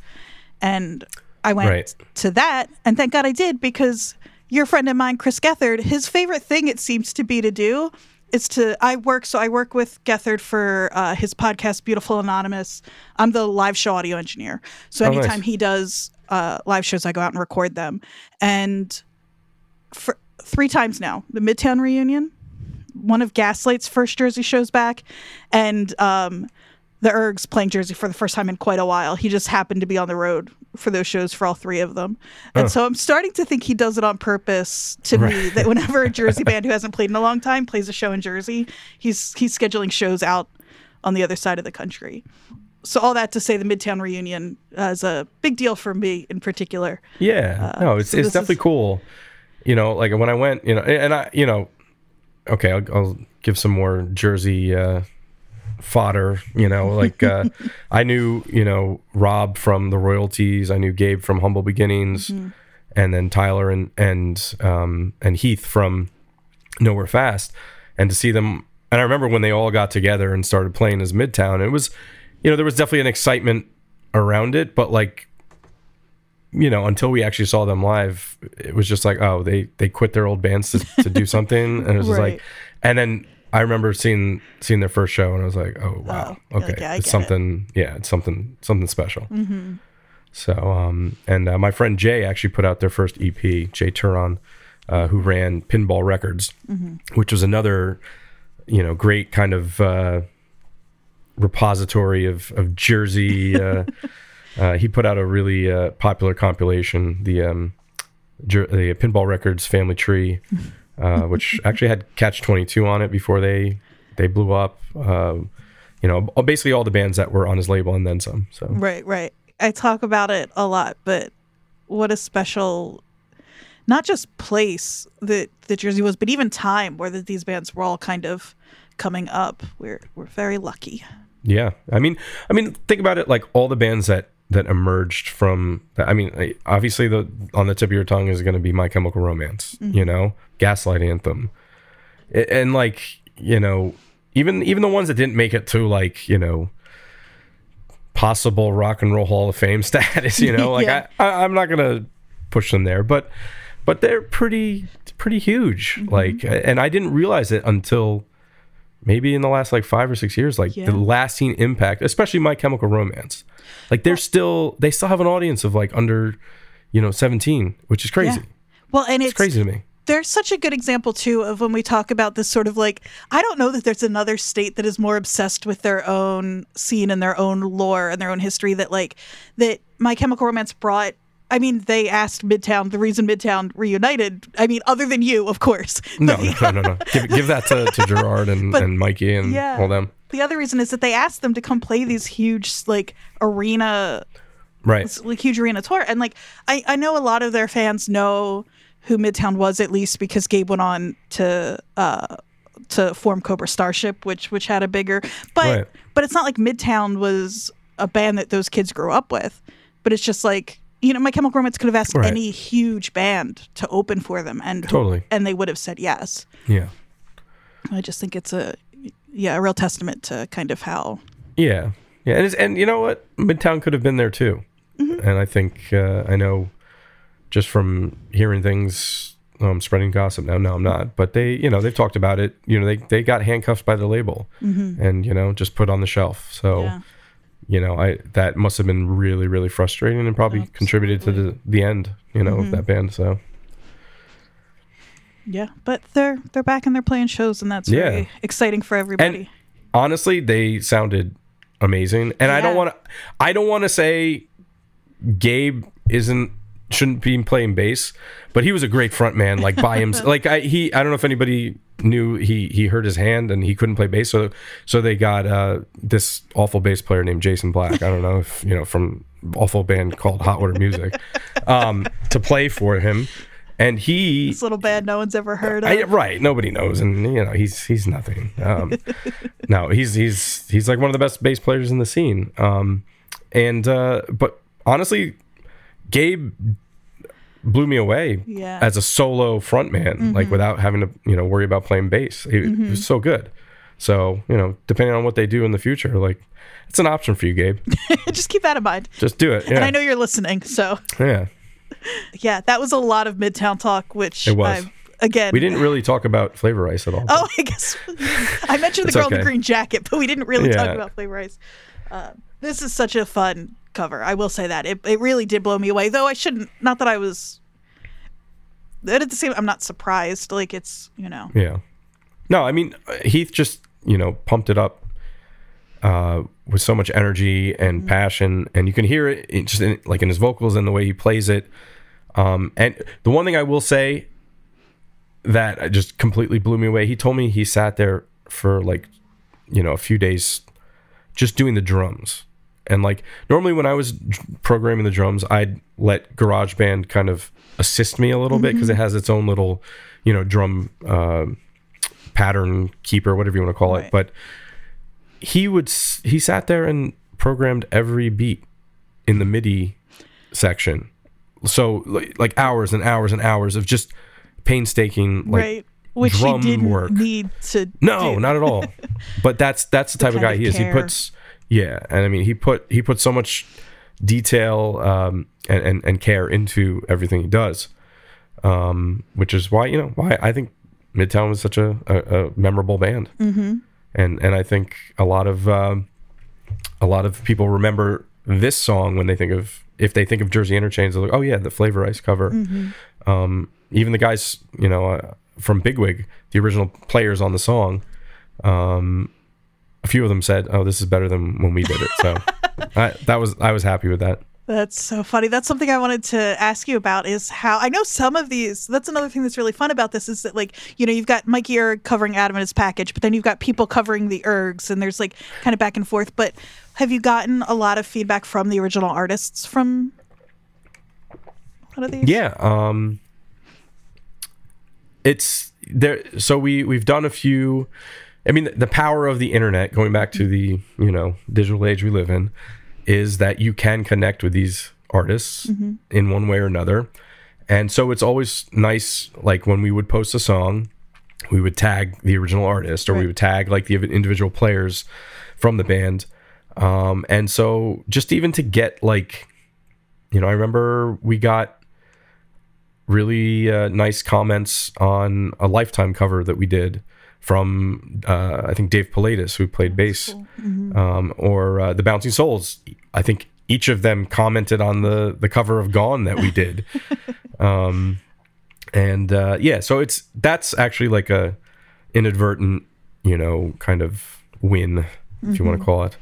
and I went right. to that, and thank God I did, because your friend of mine, Chris Gethard, his favorite thing it seems to be to do is to, I work, so I work with Gethard for uh, his podcast, Beautiful Anonymous. I'm the live show audio engineer. So oh, anytime nice. he does uh, live shows, I go out and record them. And for three times now, the Midtown reunion, one of Gaslight's first Jersey shows back, and um, the Ergs playing Jersey for the first time in quite a while. He just happened to be on the road for those shows for all three of them. And oh. so I'm starting to think he does it on purpose to right. me, that whenever a Jersey band who hasn't played in a long time plays a show in Jersey, he's he's scheduling shows out on the other side of the country. So all that to say, the Midtown reunion uh, is a big deal for me in particular. Yeah, uh, no, it's so it's definitely is... cool. You know, like when I went, you know, and I, you know, okay, I'll, I'll give some more Jersey uh fodder, you know, like uh I knew, you know, Rob from The Royalties, I knew Gabe from Humble Beginnings, mm-hmm. and then Tyler and and um and Heath from Nowhere Fast, and to see them, and I remember when they all got together and started playing as Midtown, it was, you know, there was definitely an excitement around it, but like, you know, until we actually saw them live, it was just like, oh, they they quit their old bands to, to do something, and it was right. just like, and then I remember seeing seeing their first show and I was like, oh wow, oh, okay, yeah, it's something, it. yeah, it's something something special. Mm-hmm. So, um, and uh, my friend Jay actually put out their first E P, Jay Turon, uh, who ran Pinball Records, mm-hmm. which was another, you know, great kind of uh, repository of of Jersey. Uh, uh, he put out a really uh, popular compilation, the um, Jer- the Pinball Records Family Tree. Mm-hmm. Uh, which actually had Catch twenty-two on it before they they blew up. Uh, you know, basically all the bands that were on his label and then some. So right, right. I talk about it a lot, but what a special, not just place that, that Jersey was, but even time where that these bands were all kind of coming up. We're we're very lucky. Yeah, I mean, I mean, think about it. Like all the bands that that emerged from. I mean, obviously, the on the tip of your tongue is going to be My Chemical Romance. Mm-hmm. You know. Gaslight Anthem, and like, you know, even even the ones that didn't make it to, like, you know, possible Rock and Roll Hall of Fame status, you know, like yeah. I, I I'm not gonna push them there, but but they're pretty pretty huge, mm-hmm. like, and I didn't realize it until maybe in the last like five or six years, like yeah. the lasting impact, especially My Chemical Romance, like they're still they still have an audience of like under, you know, seventeen, which is crazy. Yeah. Well, and it's, it's crazy to me. There's such a good example, too, of when we talk about this sort of like, I don't know that there's another state that is more obsessed with their own scene and their own lore and their own history that like that My Chemical Romance brought. I mean, they asked Midtown, the reason Midtown reunited, I mean, other than you, of course. No, no, no, no, no. Give, give that to, to Gerard and, but, and Mikey and yeah, all them. The other reason is that they asked them to come play these huge like arena, right? This, like huge arena tour. And like, I, I know a lot of their fans know who Midtown was, at least because Gabe went on to uh, to form Cobra Starship, which which had a bigger, but right. but it's not like Midtown was a band that those kids grew up with. But it's just like you know, My Chemical Romance could have asked right. any huge band to open for them, and totally. and they would have said yes. Yeah. I just think it's a yeah a real testament to kind of how. Yeah, yeah, and it's, and you know what, Midtown could have been there too, mm-hmm. and I think uh, I know, just from hearing things. Oh, I'm spreading gossip now. No, I'm not. But they, you know, they've talked about it. You know, they, they got handcuffed by the label, mm-hmm. and, you know, just put on the shelf. So, yeah. you know, I that must have been really, really frustrating and probably Absolutely. contributed to the, the end, you know, mm-hmm. of that band. So, yeah, but they're they're back and they're playing shows, and that's yeah. very exciting for everybody. And honestly, they sounded amazing, and yeah. I don't want to. I don't want to say Gabe isn't. shouldn't be playing bass, but he was a great front man, like by himself. like I, he, I don't know if anybody knew he, he hurt his hand and he couldn't play bass. So, so they got, uh, this awful bass player named Jason Black. I don't know if, you know, from awful band called Hot Water Music, um, to play for him. And he, this little band no one's ever heard of. I, right. Nobody knows. And you know, he's, he's nothing. Um, no, he's, he's, he's like one of the best bass players in the scene. Um, and, uh, but honestly, Gabe blew me away yeah. as a solo frontman, mm-hmm. like without having to, you know, worry about playing bass. It, mm-hmm. it was so good. So, you know, depending on what they do in the future, like it's an option for you, Gabe. Just keep that in mind. Just do it. Yeah. And I know you're listening, so. Yeah. Yeah, that was a lot of Midtown talk, which I've Again, we didn't really talk about Flavor Ice at all. Oh, I guess I mentioned the girl okay. in the green jacket, but we didn't really yeah. talk about Flavor Ice. Uh, this is such a fun cover. I will say that it it really did blow me away. Though I shouldn't. Not that I was. At the same, I'm not surprised. Like it's you know. Yeah. No, I mean Heath just you know pumped it up uh, with so much energy and mm-hmm. passion, and you can hear it in, just in, like in his vocals and the way he plays it. Um, and the one thing I will say. That just completely blew me away. He told me he sat there for like, you know, a few days just doing the drums. And like normally when I was programming the drums, I'd let GarageBand kind of assist me a little mm-hmm. bit because it has its own little, you know, drum uh, pattern keeper, whatever you want to call right. it. But he would he sat there and programmed every beat in the MIDI section. So like hours and hours and hours of just painstaking like right. Which drum he didn't work. Need to no, do. Not at all. But that's that's the, the type of guy of he is. He puts yeah, and I mean he put he puts so much detail um, and, and and care into everything he does, um, which is why you know why I think Midtown was such a, a, a memorable band, mm-hmm. and and I think a lot of um, a lot of people remember this song when they think of if they think of Jersey Interchange, they're like oh yeah the Flavor Ice cover. Mm-hmm. Um, Even the guys, you know, uh, from Bigwig, the original players on the song, um, a few of them said, "Oh, this is better than when we did it." So I, that was I was happy with that. That's so funny. That's something I wanted to ask you about is how I know some of these. That's another thing that's really fun about this is that like, you know, you've got Mikey Erg covering Atom and His Package, but then you've got people covering the Ergs and there's like kind of back and forth. But have you gotten a lot of feedback from the original artists from one of these? Yeah. Um, It's there. So we, we've done a few. I mean, the power of the internet, going back to the, you know, digital age we live in, is that you can connect with these artists mm-hmm. in one way or another. And so it's always nice, like when we would post a song, we would tag the original artist or right. we would tag like the individual players from the band. Um, and so just even to get like, you know, I remember we got. Really uh, nice comments on a Lifetime cover that we did from uh, I think Dave Pilatus, who played bass, cool. mm-hmm. um, or uh, the Bouncing Souls. I think each of them commented on the the cover of Gone that we did, um, and uh, yeah, so it's that's actually like a inadvertent, you know, kind of win, mm-hmm. if you want to call it,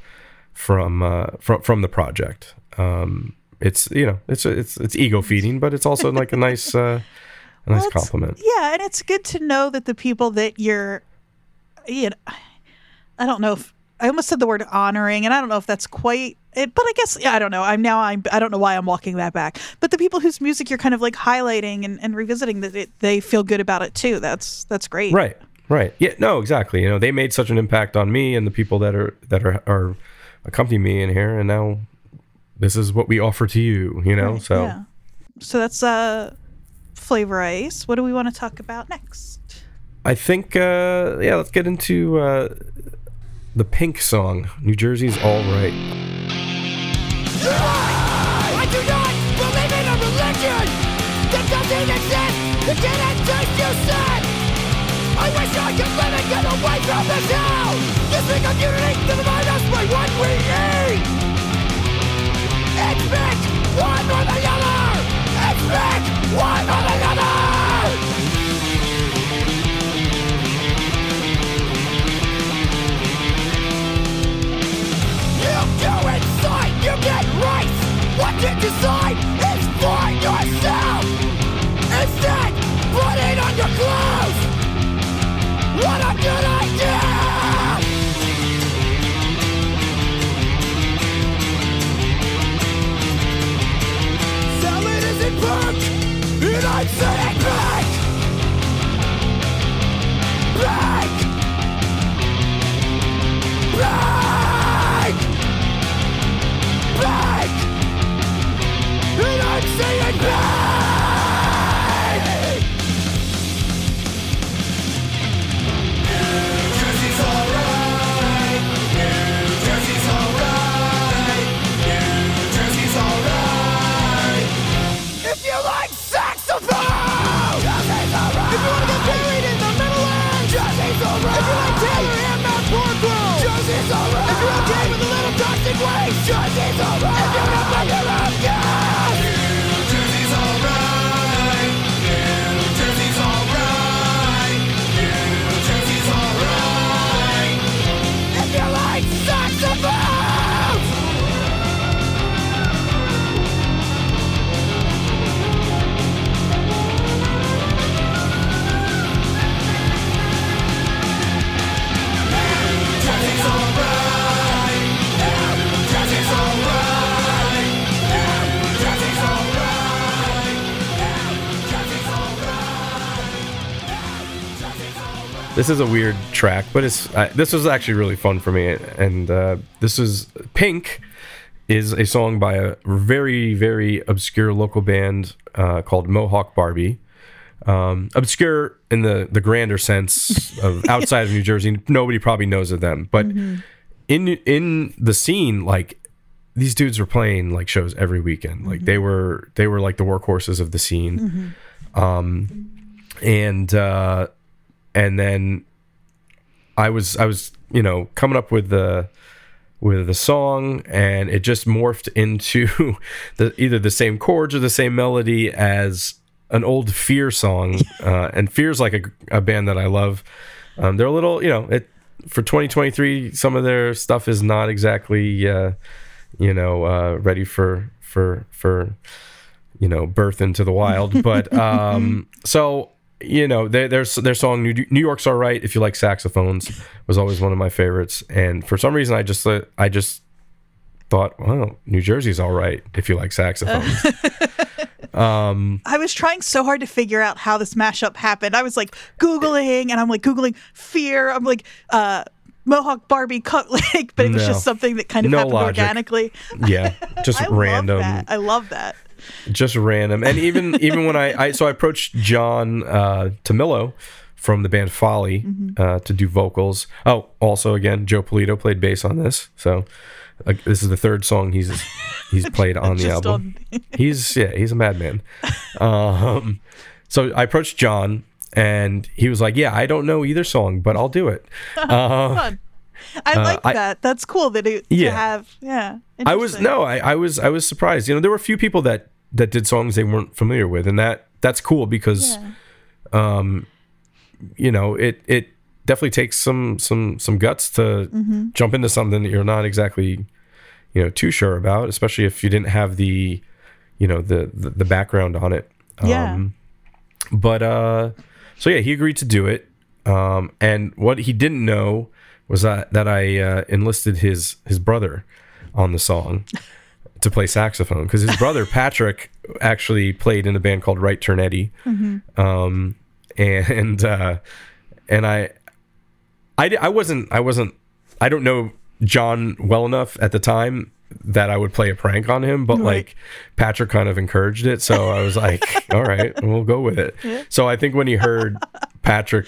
from uh, from from the project. Um, It's you know it's it's it's ego feeding, but it's also like a nice uh, a nice well, compliment. Yeah, and it's good to know that the people that you're, you know, I don't know if I almost said the word honoring, and I don't know if that's quite it, but I guess yeah, I don't know. I'm now I'm I don't know why I'm walking that back. But the people whose music you're kind of like highlighting and, and revisiting that it, they feel good about it too. That's that's great. Right, right. Yeah, no, exactly. You know, they made such an impact on me and the people that are that are are accompanying me in here, and now. this is what we offer to you, you know? Right, so yeah. So that's uh, Flavor Ice. What do we want to talk about next? I think, uh, yeah, let's get into uh, the Pink song, New Jersey's All Right. I do not believe in a religion that doesn't exist. It didn't take you sin. I wish I could live and get away from this hell. This big community that divides us by what we eat. It's picked one or the other. It's picked one or the other. You go inside, you get rights. What you decide is for yourself. Instead, put it on your clothes. What a good idea. Salad isn't pink, and I'm saying pink. Pink. Pink. Black. And I'm saying black. New Jersey's alright. New Jersey's alright. New Jersey's alright. If you like saxophone, Jersey's alright. If you want to get buried in the middle end, Jersey's alright. If you like Taylor and Mount Portland, Jersey's alright. If you're okay with a little toxic waste, Jersey's alright. If you're not like your own gas, New Jersey's alright. New Jersey's alright. New Jersey's alright. If you like saxophones, New Jersey's alright. This is a weird track, but it's uh, this was actually really fun for me. And uh, this is Pink, is a song by a very, very obscure local band uh, called Mohawk Barbie. Um, obscure in the, the grander sense of outside of New Jersey. Nobody probably knows of them, but mm-hmm. in in the scene, like these dudes were playing like shows every weekend. Like mm-hmm. they were they were like the workhorses of the scene, mm-hmm. um, and. Uh, And then I was I was you know coming up with the with the song, and it just morphed into the, either the same chords or the same melody as an old Fear song. Uh, and Fear's like a, a band that I love. Um, they're a little you know it for twenty twenty-three. Some of their stuff is not exactly uh, you know uh, ready for for for you know birth into the wild, but um, so. You know, their, their, their song, New York's All Right, if you like saxophones, was always one of my favorites. And for some reason, I just I just thought, well, New Jersey's all right if you like saxophones. Uh, um, I was trying so hard to figure out how this mashup happened. I was like Googling, and I'm like Googling Fear. I'm like uh, Mohawk Barbie cut leg, but it was no, just something that kind of no happened logic. Organically. Yeah, just I random. Love that. I love that. Just random. And even even when I, I so I approached John uh, Tomillo from the band Folly mm-hmm. uh, to do vocals. Oh, also again, Joe Pulito played bass on this. So uh, this is the third song he's he's played on the album. On... he's yeah, he's a madman. Um, so I approached John, and he was like, "Yeah, I don't know either song, but I'll do it." Uh, Fun. I like uh, that. I, That's cool that it yeah. to have. Yeah, I was no, I, I was I was surprised. You know, there were a few people that, that did songs they weren't familiar with, and that that's cool because, yeah. um, you know, it, it definitely takes some some some guts to mm-hmm. jump into something that you're not exactly, you know, too sure about, especially if you didn't have the, you know, the the, the background on it. Yeah. Um, but uh, so yeah, he agreed to do it. Um, and what he didn't know. Was that that I uh, enlisted his his brother on the song to play saxophone, because his brother Patrick actually played in a band called Right Turn Eddie, mm-hmm. um, and uh, and I, I I wasn't I wasn't I don't know John well enough at the time that I would play a prank on him, but right. like Patrick kind of encouraged it, so I was like, all right, we'll go with it. Yeah. So I think when he heard Patrick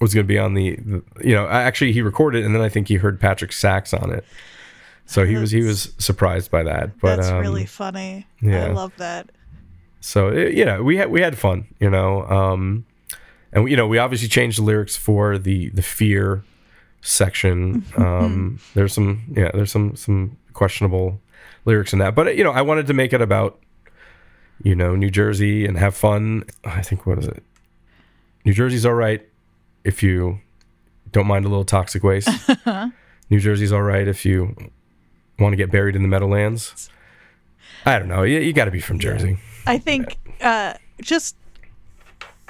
was going to be on the, the you know, actually he recorded, and then I think he heard Patrick's sax on it, so he that's, was he was surprised by that. But that's um, really funny. Yeah. I love that. So it, you know, we had we had fun, you know, um, and you know, we obviously changed the lyrics for the the Fear section. Um, there's some yeah, there's some some. questionable lyrics in that, but you know, I wanted to make it about, you know, New Jersey and have fun. I think, what is it? New Jersey's all right if you don't mind a little toxic waste. New Jersey's all right if you want to get buried in the Meadowlands. I don't know. You, you got to be from Jersey. I think uh, just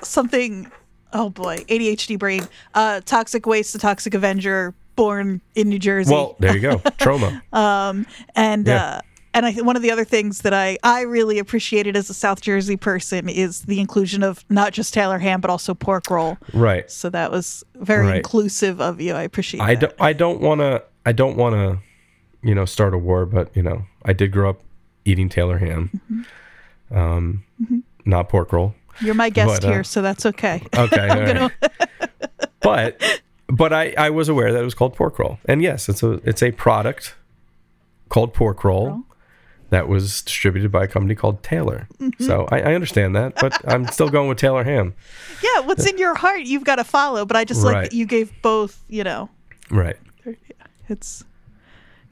something. Oh boy, A D H D brain. Uh, toxic waste, the Toxic Avenger. Born in New Jersey. Well, there you go. Trauma. um, and yeah. uh, and I, one of the other things that I, I really appreciated as a South Jersey person is the inclusion of not just Taylor Ham, but also pork roll. Right. So that was very right. inclusive of you. I appreciate I that. Do, I don't want to, I don't want to, you know, start a war, but, you know, I did grow up eating Taylor Ham, mm-hmm. Um, mm-hmm. not pork roll. You're my guest but, uh, here, so that's okay. Okay. I'm gonna... right. But... But I, I was aware that it was called pork roll. And yes, it's a it's a product called pork roll, roll. that was distributed by a company called Taylor. Mm-hmm. So I, I understand that, but I'm still going with Taylor Ham. Yeah, what's in your heart, you've got to follow. But I just right. like that you gave both, you know. Right. It's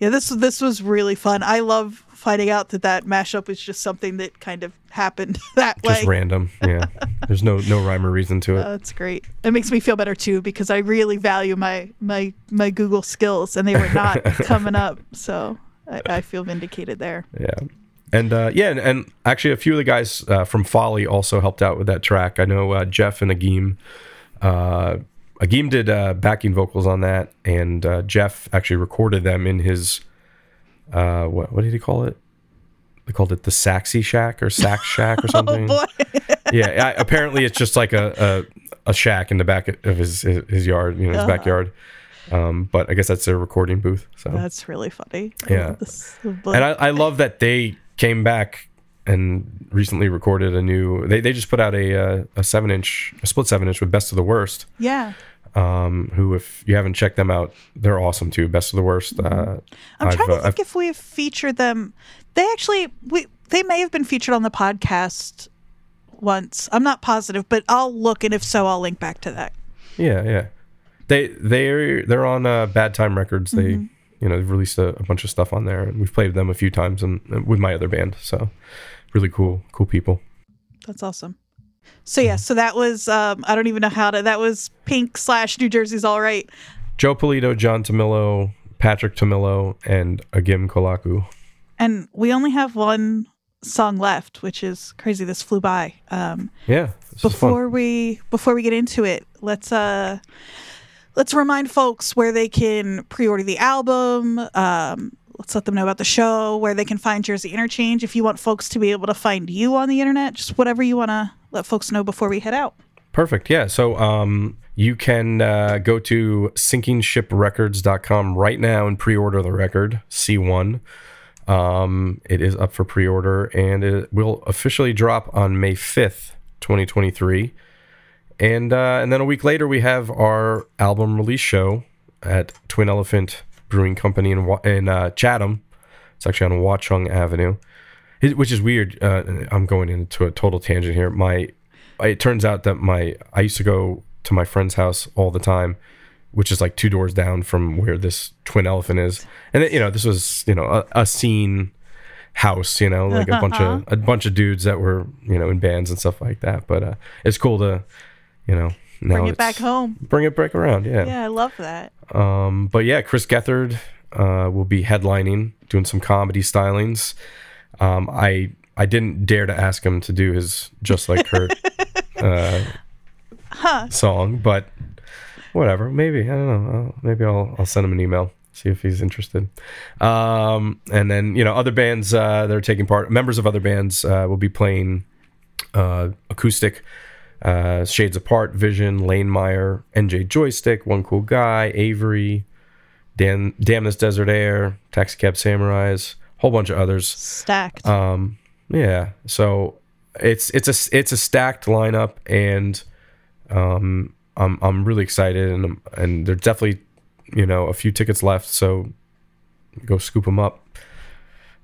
yeah, this this was really fun. I love finding out that that mashup is just something that kind of happened that way. Just random, yeah. There's no no rhyme or reason to it. Oh, that's great. It makes me feel better too, because I really value my my my Google skills, and they were not coming up, so I, I feel vindicated there. Yeah, and uh, yeah, and, and actually a few of the guys uh, from Folly also helped out with that track. I know uh, Jeff and Agim. Uh, Agim did uh, backing vocals on that, and uh, Jeff actually recorded them in his, uh, what what did he call it? They called it the Saxy Shack or Sax Shack or something. Oh, boy. Yeah, I, apparently it's just like a, a, a shack in the back of his his, his yard, you know, his uh-huh. backyard. Um, but I guess that's their recording booth. So that's really funny. I yeah. And I, I love that they came back and recently recorded a new... They they just put out a uh, a seven-inch, a split seven-inch with Best of the Worst. Yeah. Um, who, if you haven't checked them out, they're awesome too. Best of the Worst. Uh, I'm I've, trying to uh, think I've, if we have featured them. They actually... we They may have been featured on the podcast once. I'm not positive, but I'll look, and if so, I'll link back to that. Yeah, yeah. They they're they're on uh, Bad Time Records. They mm-hmm. you know, they've released a, a bunch of stuff on there, and we've played them a few times and, and with my other band. So really cool, cool people. That's awesome. So yeah, so that was um, I don't even know how to. That was Pink slash New Jersey's all right. Joe Pulito, John Tomillo, Patrick Tomillo, and Agim Kolaku. And we only have one song left, which is crazy. This flew by. Um, yeah. Before we before we get into it, let's uh, let's remind folks where they can pre-order the album. Um, let's let them know about the show, where they can find Jersey Interchange. If you want folks to be able to find you on the internet, just whatever you want to let folks know before we head out. Perfect. Yeah. So um, you can uh, go to sinking ship records dot com right now and pre-order the record C one. Um, it is up for pre-order, and it will officially drop on May fifth, twenty twenty-three. And, uh, and then a week later, we have our album release show at Twin Elephant Brewing Company in, in uh, Chatham. It's actually on Watchung Avenue, it, which is weird. Uh, I'm going into a total tangent here. My, it turns out that my, I used to go to my friend's house all the time, which is like two doors down from where this Twin Elephant is. And, it, you know, this was, you know, a, a scene house, you know, like a bunch of a bunch of dudes that were, you know, in bands and stuff like that. But uh, it's cool to, you know, now bring it back home. Bring it back around, yeah. Yeah, I love that. Um, but, yeah, Chris Gethard uh, will be headlining, doing some comedy stylings. Um, I, I didn't dare to ask him to do his Just Like Kurt uh, huh. song, but... Whatever, maybe, I don't know. I'll, maybe I'll I'll send him an email, see if he's interested. Um, and then, you know, other bands uh, that are taking part, members of other bands uh, will be playing uh, acoustic, uh, Shades Apart, Vision, Lanemeyer, N J Joystick, One Cool Guy, Avery, Dan, Damn This Desert Air, Taxicab Samurais, whole bunch of others. Stacked. Um, yeah. So it's it's a it's a stacked lineup, and um, I'm I'm really excited, and and there's definitely, you know, a few tickets left, so go scoop them up.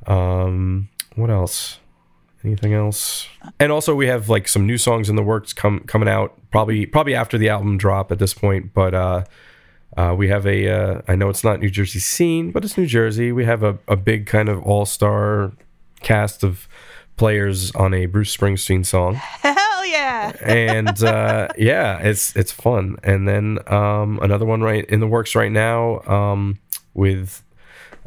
Um, what else? Anything else? And also, we have like some new songs in the works come coming out probably probably after the album drop at this point. But uh, uh, we have a uh, I know it's not New Jersey scene, but it's New Jersey. We have a, a big kind of all star cast of players on a Bruce Springsteen song. Hell yeah! And uh, yeah, it's it's fun. And then um, another one right in the works right now um, with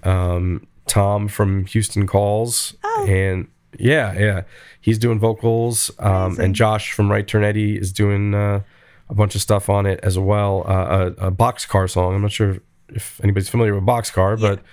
um, Tom from Houston Calls. Oh. And yeah, yeah, he's doing vocals, um, and Josh from Right Turn Eddie is doing uh, a bunch of stuff on it as well. Uh, a, a Boxcar song. I'm not sure if anybody's familiar with Boxcar, yeah. but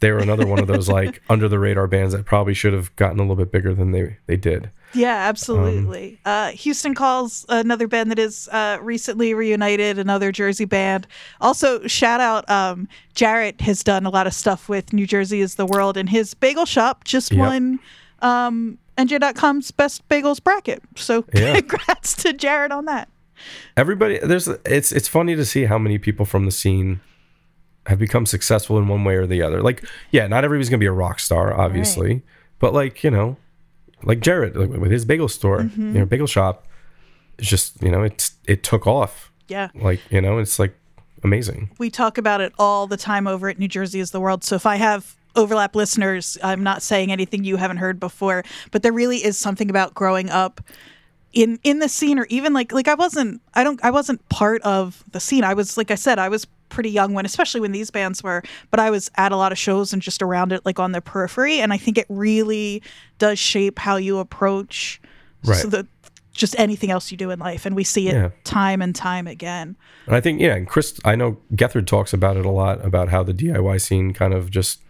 they were another one of those like under the radar bands that probably should have gotten a little bit bigger than they, they did. Yeah, absolutely. Um, uh, Houston Calls, another band that is uh, recently reunited, another Jersey band. Also, shout out, um, Jarrett has done a lot of stuff with New Jersey is the World, and his bagel shop just yep. won. Um, N J dot com's best bagels bracket. So yeah. Congrats to Jared on that. Everybody, there's it's it's funny to see how many people from the scene have become successful in one way or the other. Like, yeah, not everybody's gonna be a rock star, obviously, right. but like, you know, like Jared, like with his bagel store, mm-hmm. you know, bagel shop, it's just, you know, it's it took off. Yeah, like, you know, it's like amazing. We talk about it all the time over at New Jersey is the World. So if I have overlap listeners, I'm not saying anything you haven't heard before, but there really is something about growing up in in the scene, or even like like I wasn't I don't I wasn't part of the scene. I was, like I said, I was pretty young when, especially when these bands were, but I was at a lot of shows and just around it, like on the periphery, and I think it really does shape how you approach right. so the, just anything else you do in life, and we see it yeah. time and time again. And I think yeah, and Chris, I know Gethard talks about it a lot, about how the D I Y scene kind of just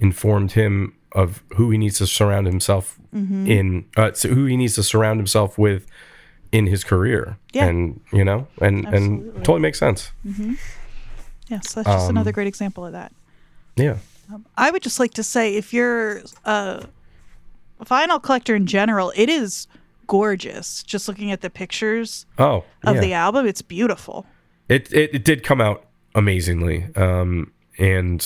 informed him of who he needs to surround himself mm-hmm. in uh, so who he needs to surround himself with in his career yeah. and you know and Absolutely. and totally makes sense. Mm-hmm. Yeah, so that's just um, another great example of that. Yeah. Um, I would just like to say, if you're a vinyl collector in general, it is gorgeous. Just looking at the pictures oh, of yeah. the album, it's beautiful. It, it it did come out amazingly. Um and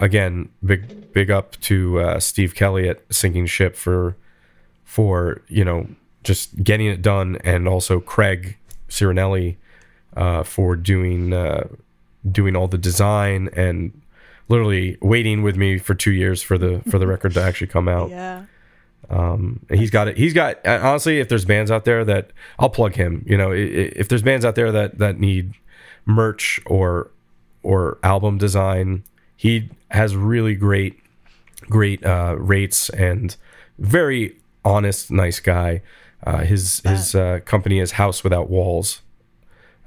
Again, big big up to uh, Steve Kelly at Sinking Ship for, for you know, just getting it done, and also Craig Cirinelli uh, for doing uh, doing all the design, and literally waiting with me for two years for the for the record to actually come out. Yeah, um, he's got it. He's got honestly, if there's bands out there that I'll plug him. You know, if there's bands out there that that need merch or or album design, he has really great, great uh, rates, and very honest, nice guy. Uh, his Bad. his uh, company is House Without Walls,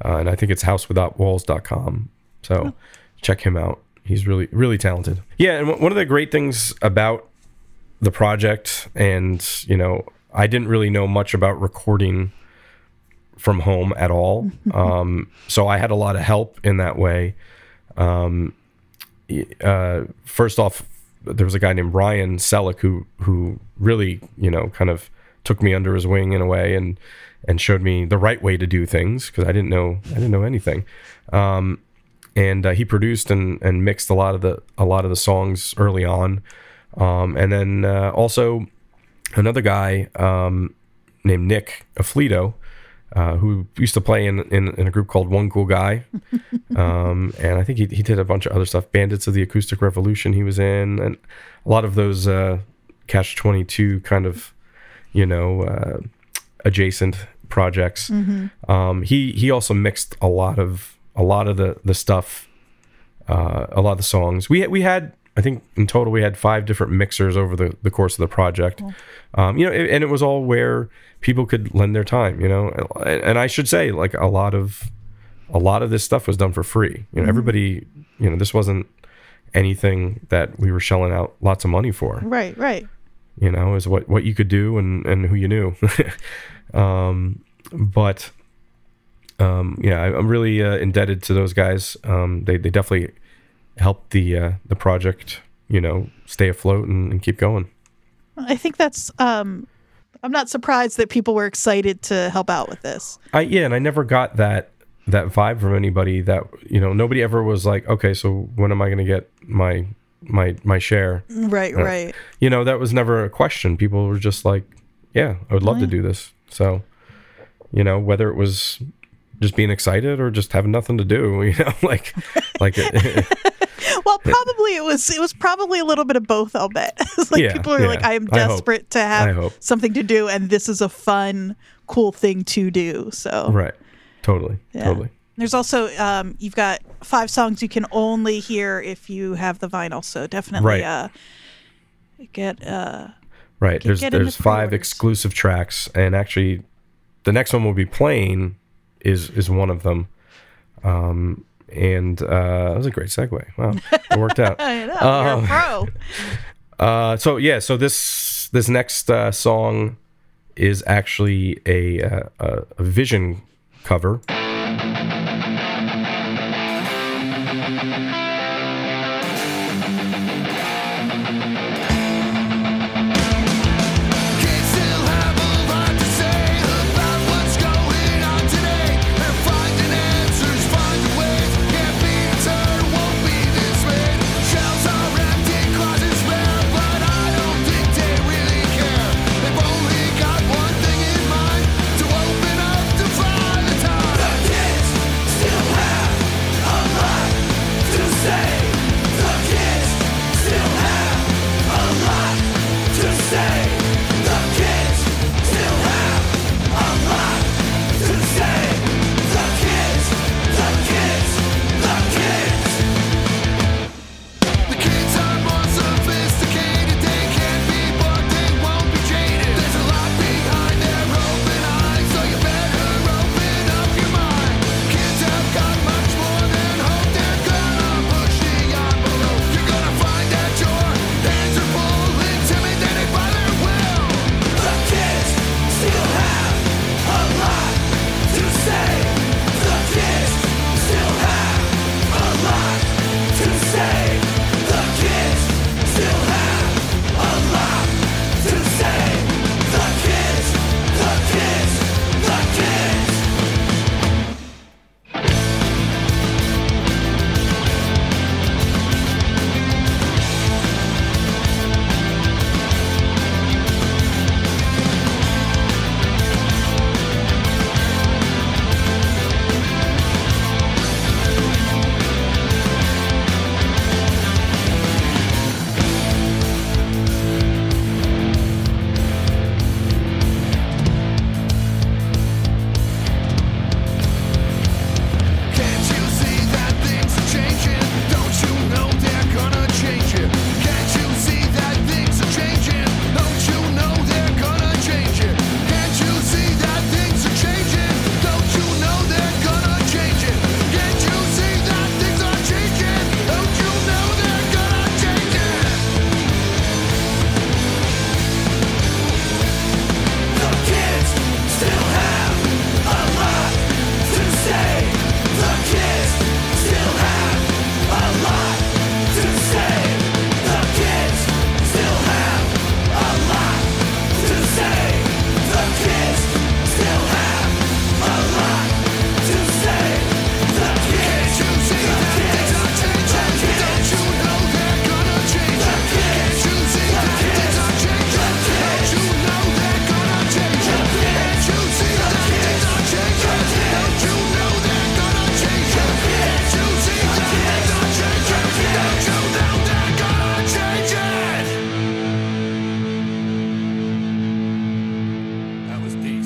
uh, and I think it's house without walls dot com. So oh. check him out. He's really, really talented. Yeah, and w- one of the great things about the project, and you know, I didn't really know much about recording from home at all, um, so I had a lot of help in that way. Um, Uh, first off, there was a guy named Ryan Selleck who who really, you know, kind of took me under his wing in a way, and and showed me the right way to do things, because I didn't know I didn't know anything. Um, and uh, he produced and, and mixed a lot of the a lot of the songs early on. Um, and then uh, also another guy um, named Nick Afflito, Uh, who used to play in, in, in a group called One Cool Guy. Um, and I think he he did a bunch of other stuff. Bandits of the Acoustic Revolution he was in. And a lot of those uh, Catch twenty-two kind of, you know, uh, adjacent projects. Mm-hmm. Um, he he also mixed a lot of a lot of the, the stuff, uh, a lot of the songs. We, we had, I think in total, we had five different mixers over the, the course of the project. Cool. Um, you know, it, and it was all where people could lend their time, you know, and, and I should say, like a lot of, a lot of this stuff was done for free. You know, mm-hmm. everybody, you know, this wasn't anything that we were shelling out lots of money for. Right, right. You know, is what, what you could do and, and who you knew. um, but um, yeah, I, I'm really uh, indebted to those guys. Um, they they definitely helped the uh, the project you know, stay afloat and, and keep going. I think that's, um, I'm not surprised that people were excited to help out with this. I, yeah, and I never got that that vibe from anybody that, you know, nobody ever was like, okay, so when am I going to get my my my share? Right, uh, right. You know, that was never a question. People were just like, yeah, I would love right. to do this. So, you know, whether it was just being excited or just having nothing to do, you know, like, like. Well, probably it was, it was probably a little bit of both, I'll bet. It's like yeah, people are yeah. like, I am desperate I to have something to do, and this is a fun, cool thing to do. So right. Totally. Yeah. Totally. There's also, um, you've got five songs you can only hear if you have the vinyl. So definitely right. uh, get, uh, right. Get, there's, get there's five exclusive tracks, and actually the next one we'll be playing is, is one of them. Um, And uh, that was a great segue. Wow, it worked out. I know, um, you're a pro. Uh, so yeah, so this this next uh, song is actually a uh, a Vision cover.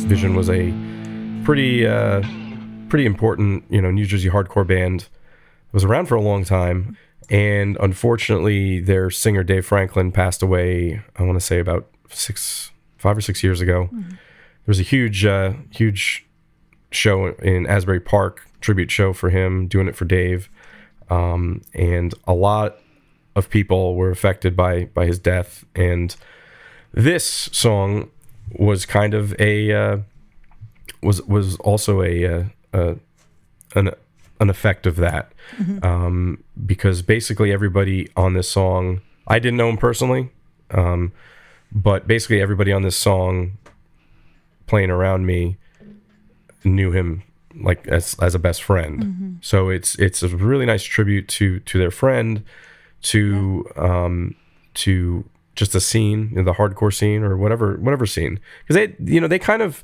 Vision was a pretty uh, pretty important, you know, New Jersey hardcore band. It was around for a long time, and unfortunately their singer Dave Franklin passed away, I want to say about six, five or six years ago. Mm-hmm. There was a huge, uh, huge show in Asbury Park, tribute show for him, doing it for Dave. Um, and a lot of people were affected by, by his death, and this song was kind of a uh, was was also a, a, a an an effect of that. Mm-hmm. Um, because basically everybody on this song I didn't know him personally, um, but basically everybody on this song playing around me knew him like as as a best friend. Mm-hmm. So it's it's a really nice tribute to to their friend, to yeah. um, to just the scene, you know, the hardcore scene or whatever whatever scene, because they you know they kind of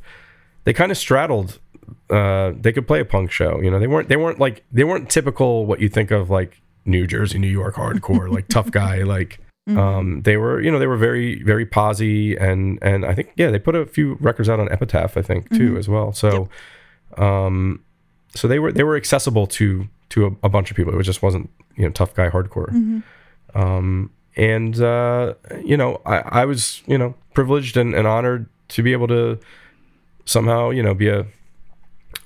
they kind of straddled. Uh, they could play a punk show, you know. They weren't they weren't like they weren't typical what you think of like New Jersey, New York hardcore, like tough guy, like mm-hmm. um, they were, you know, they were very, very posy and and I think yeah, they put a few records out on Epitaph, I think, too, mm-hmm. as well. So yep. um, so they were they were accessible to to a, a bunch of people. It just wasn't, you know, tough guy hardcore. Mm-hmm. Um, and uh, you know, I, I was, you know, privileged and, and honored to be able to somehow, you know, be a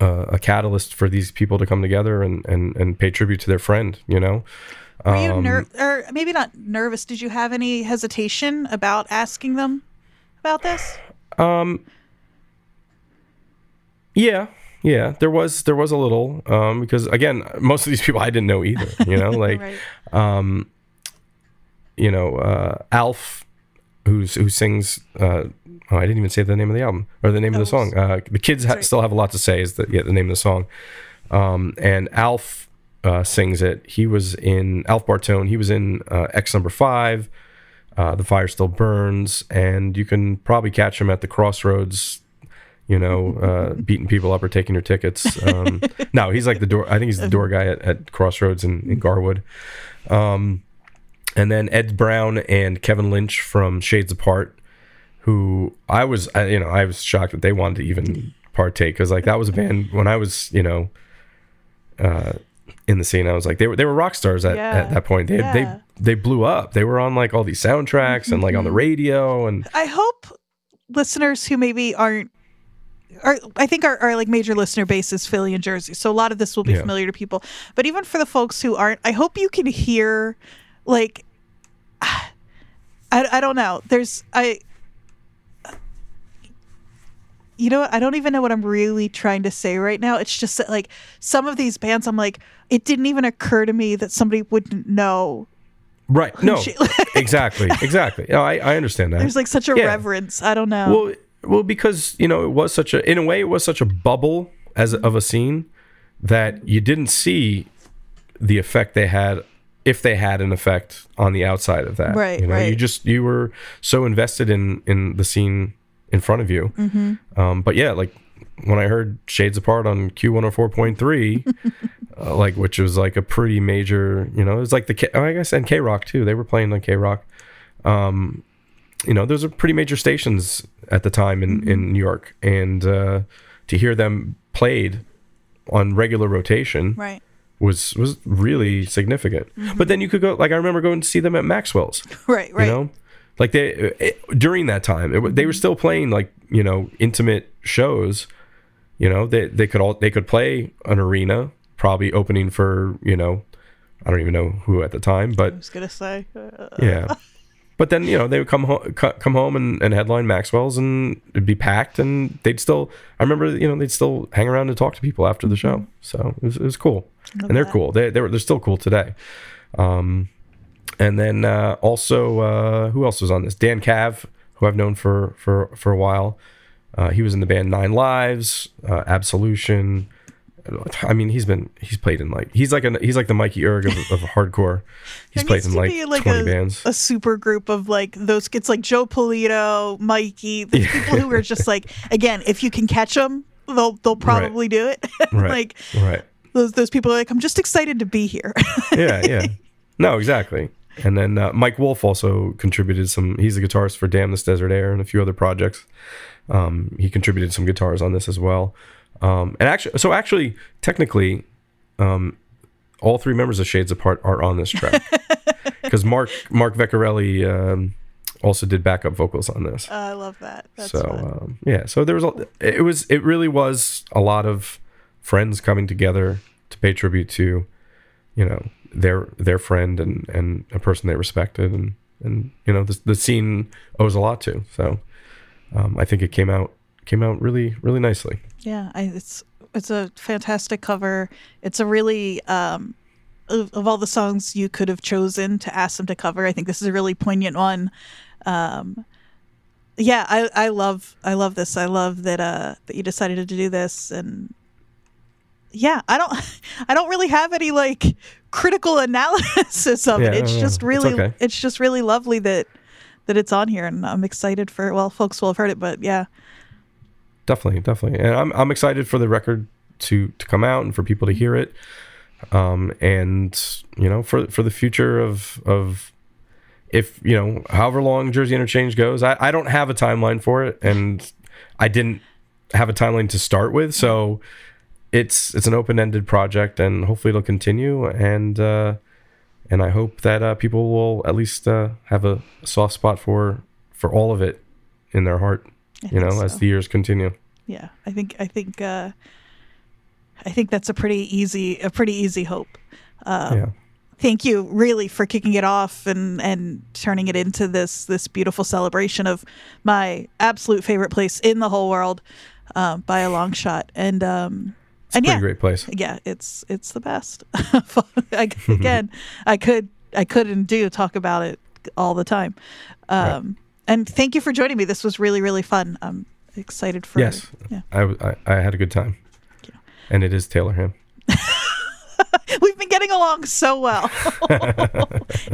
Uh, a catalyst for these people to come together and, and, and pay tribute to their friend, you know? Um, Were you ner- or maybe not nervous. Did you have any hesitation about asking them about this? Um, yeah, yeah, there was, there was a little, um, because again, most of these people I didn't know either, you know, like, right. um, you know, uh, Alf, who's, who sings, uh, oh, I didn't even say the name of the album or the name oh, of the song. Uh, the kids ha- still have a lot to say. Is the yeah, the name of the song? Um, and Alf uh, sings it. He was in Alf Bartone. He was in uh, X Number Five. Uh, the Fire Still Burns, and you can probably catch him at the Crossroads. You know, uh, beating people up or taking your tickets. Um, no, he's like the door. I think he's the door guy at, at Crossroads in, in Garwood. Um, and then Ed Brown and Kevin Lynch from Shades Apart. Who I was, you know, I was shocked that they wanted to even partake, because like that was a band when I was, you know, uh, in the scene. I was like, they were they were rock stars at, yeah. at that point. They yeah. they they blew up. They were on like all these soundtracks and like on the radio. And I hope listeners who maybe aren't, are I think our, our like major listener base is Philly and Jersey, so a lot of this will be yeah. familiar to people. But even for the folks who aren't, I hope you can hear, like, I I don't know. There's I. You know, I don't even know what I'm really trying to say right now. It's just that, like, some of these bands, I'm like, it didn't even occur to me that somebody wouldn't know. Right. No. She, like, exactly. Exactly. No, I, I understand that. There's, like, such a yeah. reverence. I don't know. Well, well, because, you know, it was such a, in a way, it was such a bubble as of a scene that you didn't see the effect they had, if they had an effect on the outside of that. Right, you know, right. You just, you were so invested in, in the scene in front of you. Mm-hmm. Um, but yeah, like when I heard Shades Apart on Q one oh four point three, uh, like, which was like a pretty major, you know, it was like the, K- I guess, and K-Rock too. They were playing on K-Rock. Um, you know, those are pretty major stations at the time in, mm-hmm. in New York. And uh, to hear them played on regular rotation right. was, was really significant. Mm-hmm. But then you could go, like, I remember going to see them at Maxwell's. Right, right. You know? Like they it, during that time, it, they were still playing like, you know, intimate shows. You know, they they could all they could play an arena, probably opening for, you know, I don't even know who at the time, but I was gonna say uh, yeah. But then, you know, they would come home come home and, and headline Maxwell's, and it'd be packed, and they'd still I remember you know they'd still hang around and talk to people after the show. So it was, it was cool, and they're that. cool. They they were they're still cool today. Um, And then uh, also, uh, who else was on this? Dan Cav, who I've known for for, for a while. Uh, he was in the band Nine Lives, uh, Absolution. I mean, he's been he's played in like he's like an he's like the Mikey Erg of, of hardcore. He's played in like, like twenty a, bands. A super group of like those. It's like Joe Pulito, Mikey, the yeah. people who are just like, again, if you can catch them, they'll they'll probably right. do it. Right. Like right. Those those people are like, I'm just excited to be here. Yeah, yeah. No, exactly. And then uh, Mike Wolf also contributed some. He's a guitarist for Damn This Desert Air and a few other projects. Um, he contributed some guitars on this as well. Um, and actually, so actually, technically, um, all three members of Shades Apart are on this track, because Mark Mark Veccarelli um, also did backup vocals on this. Uh, I love that. That's so um, yeah, so there was a, it was it really was a lot of friends coming together to pay tribute to, you know, their their friend and and a person they respected, and and you know the, the scene owes a lot to. So um I think it came out came out really really nicely. Yeah, I, it's it's a fantastic cover. It's a really um of, of all the songs you could have chosen to ask them to cover, I think this is a really poignant one. Um, yeah, I, I love I love this. I love that uh, that you decided to do this, and yeah, I don't I don't really have any like critical analysis of yeah, it. It's yeah, just really it's, okay. it's just really lovely that that it's on here, and I'm excited for well, folks will have heard it, but yeah. Definitely, definitely. And I'm I'm excited for the record to, to come out and for people to hear it. Um, and you know, for for the future of of if, you know, however long Jersey Interchange goes, I, I don't have a timeline for it, and I didn't have a timeline to start with, so it's it's an open-ended project, and hopefully it'll continue, and uh, and I hope that uh, people will at least uh, have a soft spot for for all of it in their heart, I you know, so. as the years continue. Yeah, I think I think uh, I think that's a pretty easy a pretty easy hope. Um, yeah. Thank you, really, for kicking it off and, and turning it into this this beautiful celebration of my absolute favorite place in the whole world, um, by a long shot. And um, it's and a pretty yeah, great place. Yeah, it's it's the best. I, again, I could I could and do talk about it all the time. Um, right. And thank you for joining me. This was really really fun. I'm excited for yes. Yeah. I, I I had a good time. Thank you. And it is Taylor Ham. We've been getting along so well.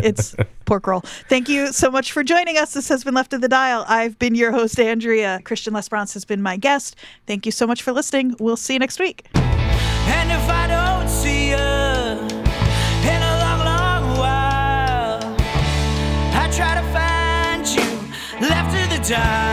It's pork roll. Thank you so much for joining us. This has been Left of the Dial. I've been your host, Andrea. Christian Lesperance has been my guest. Thank you so much for listening. We'll see you next week. And if I don't see you in a long, long while, I try to find you left of the dial.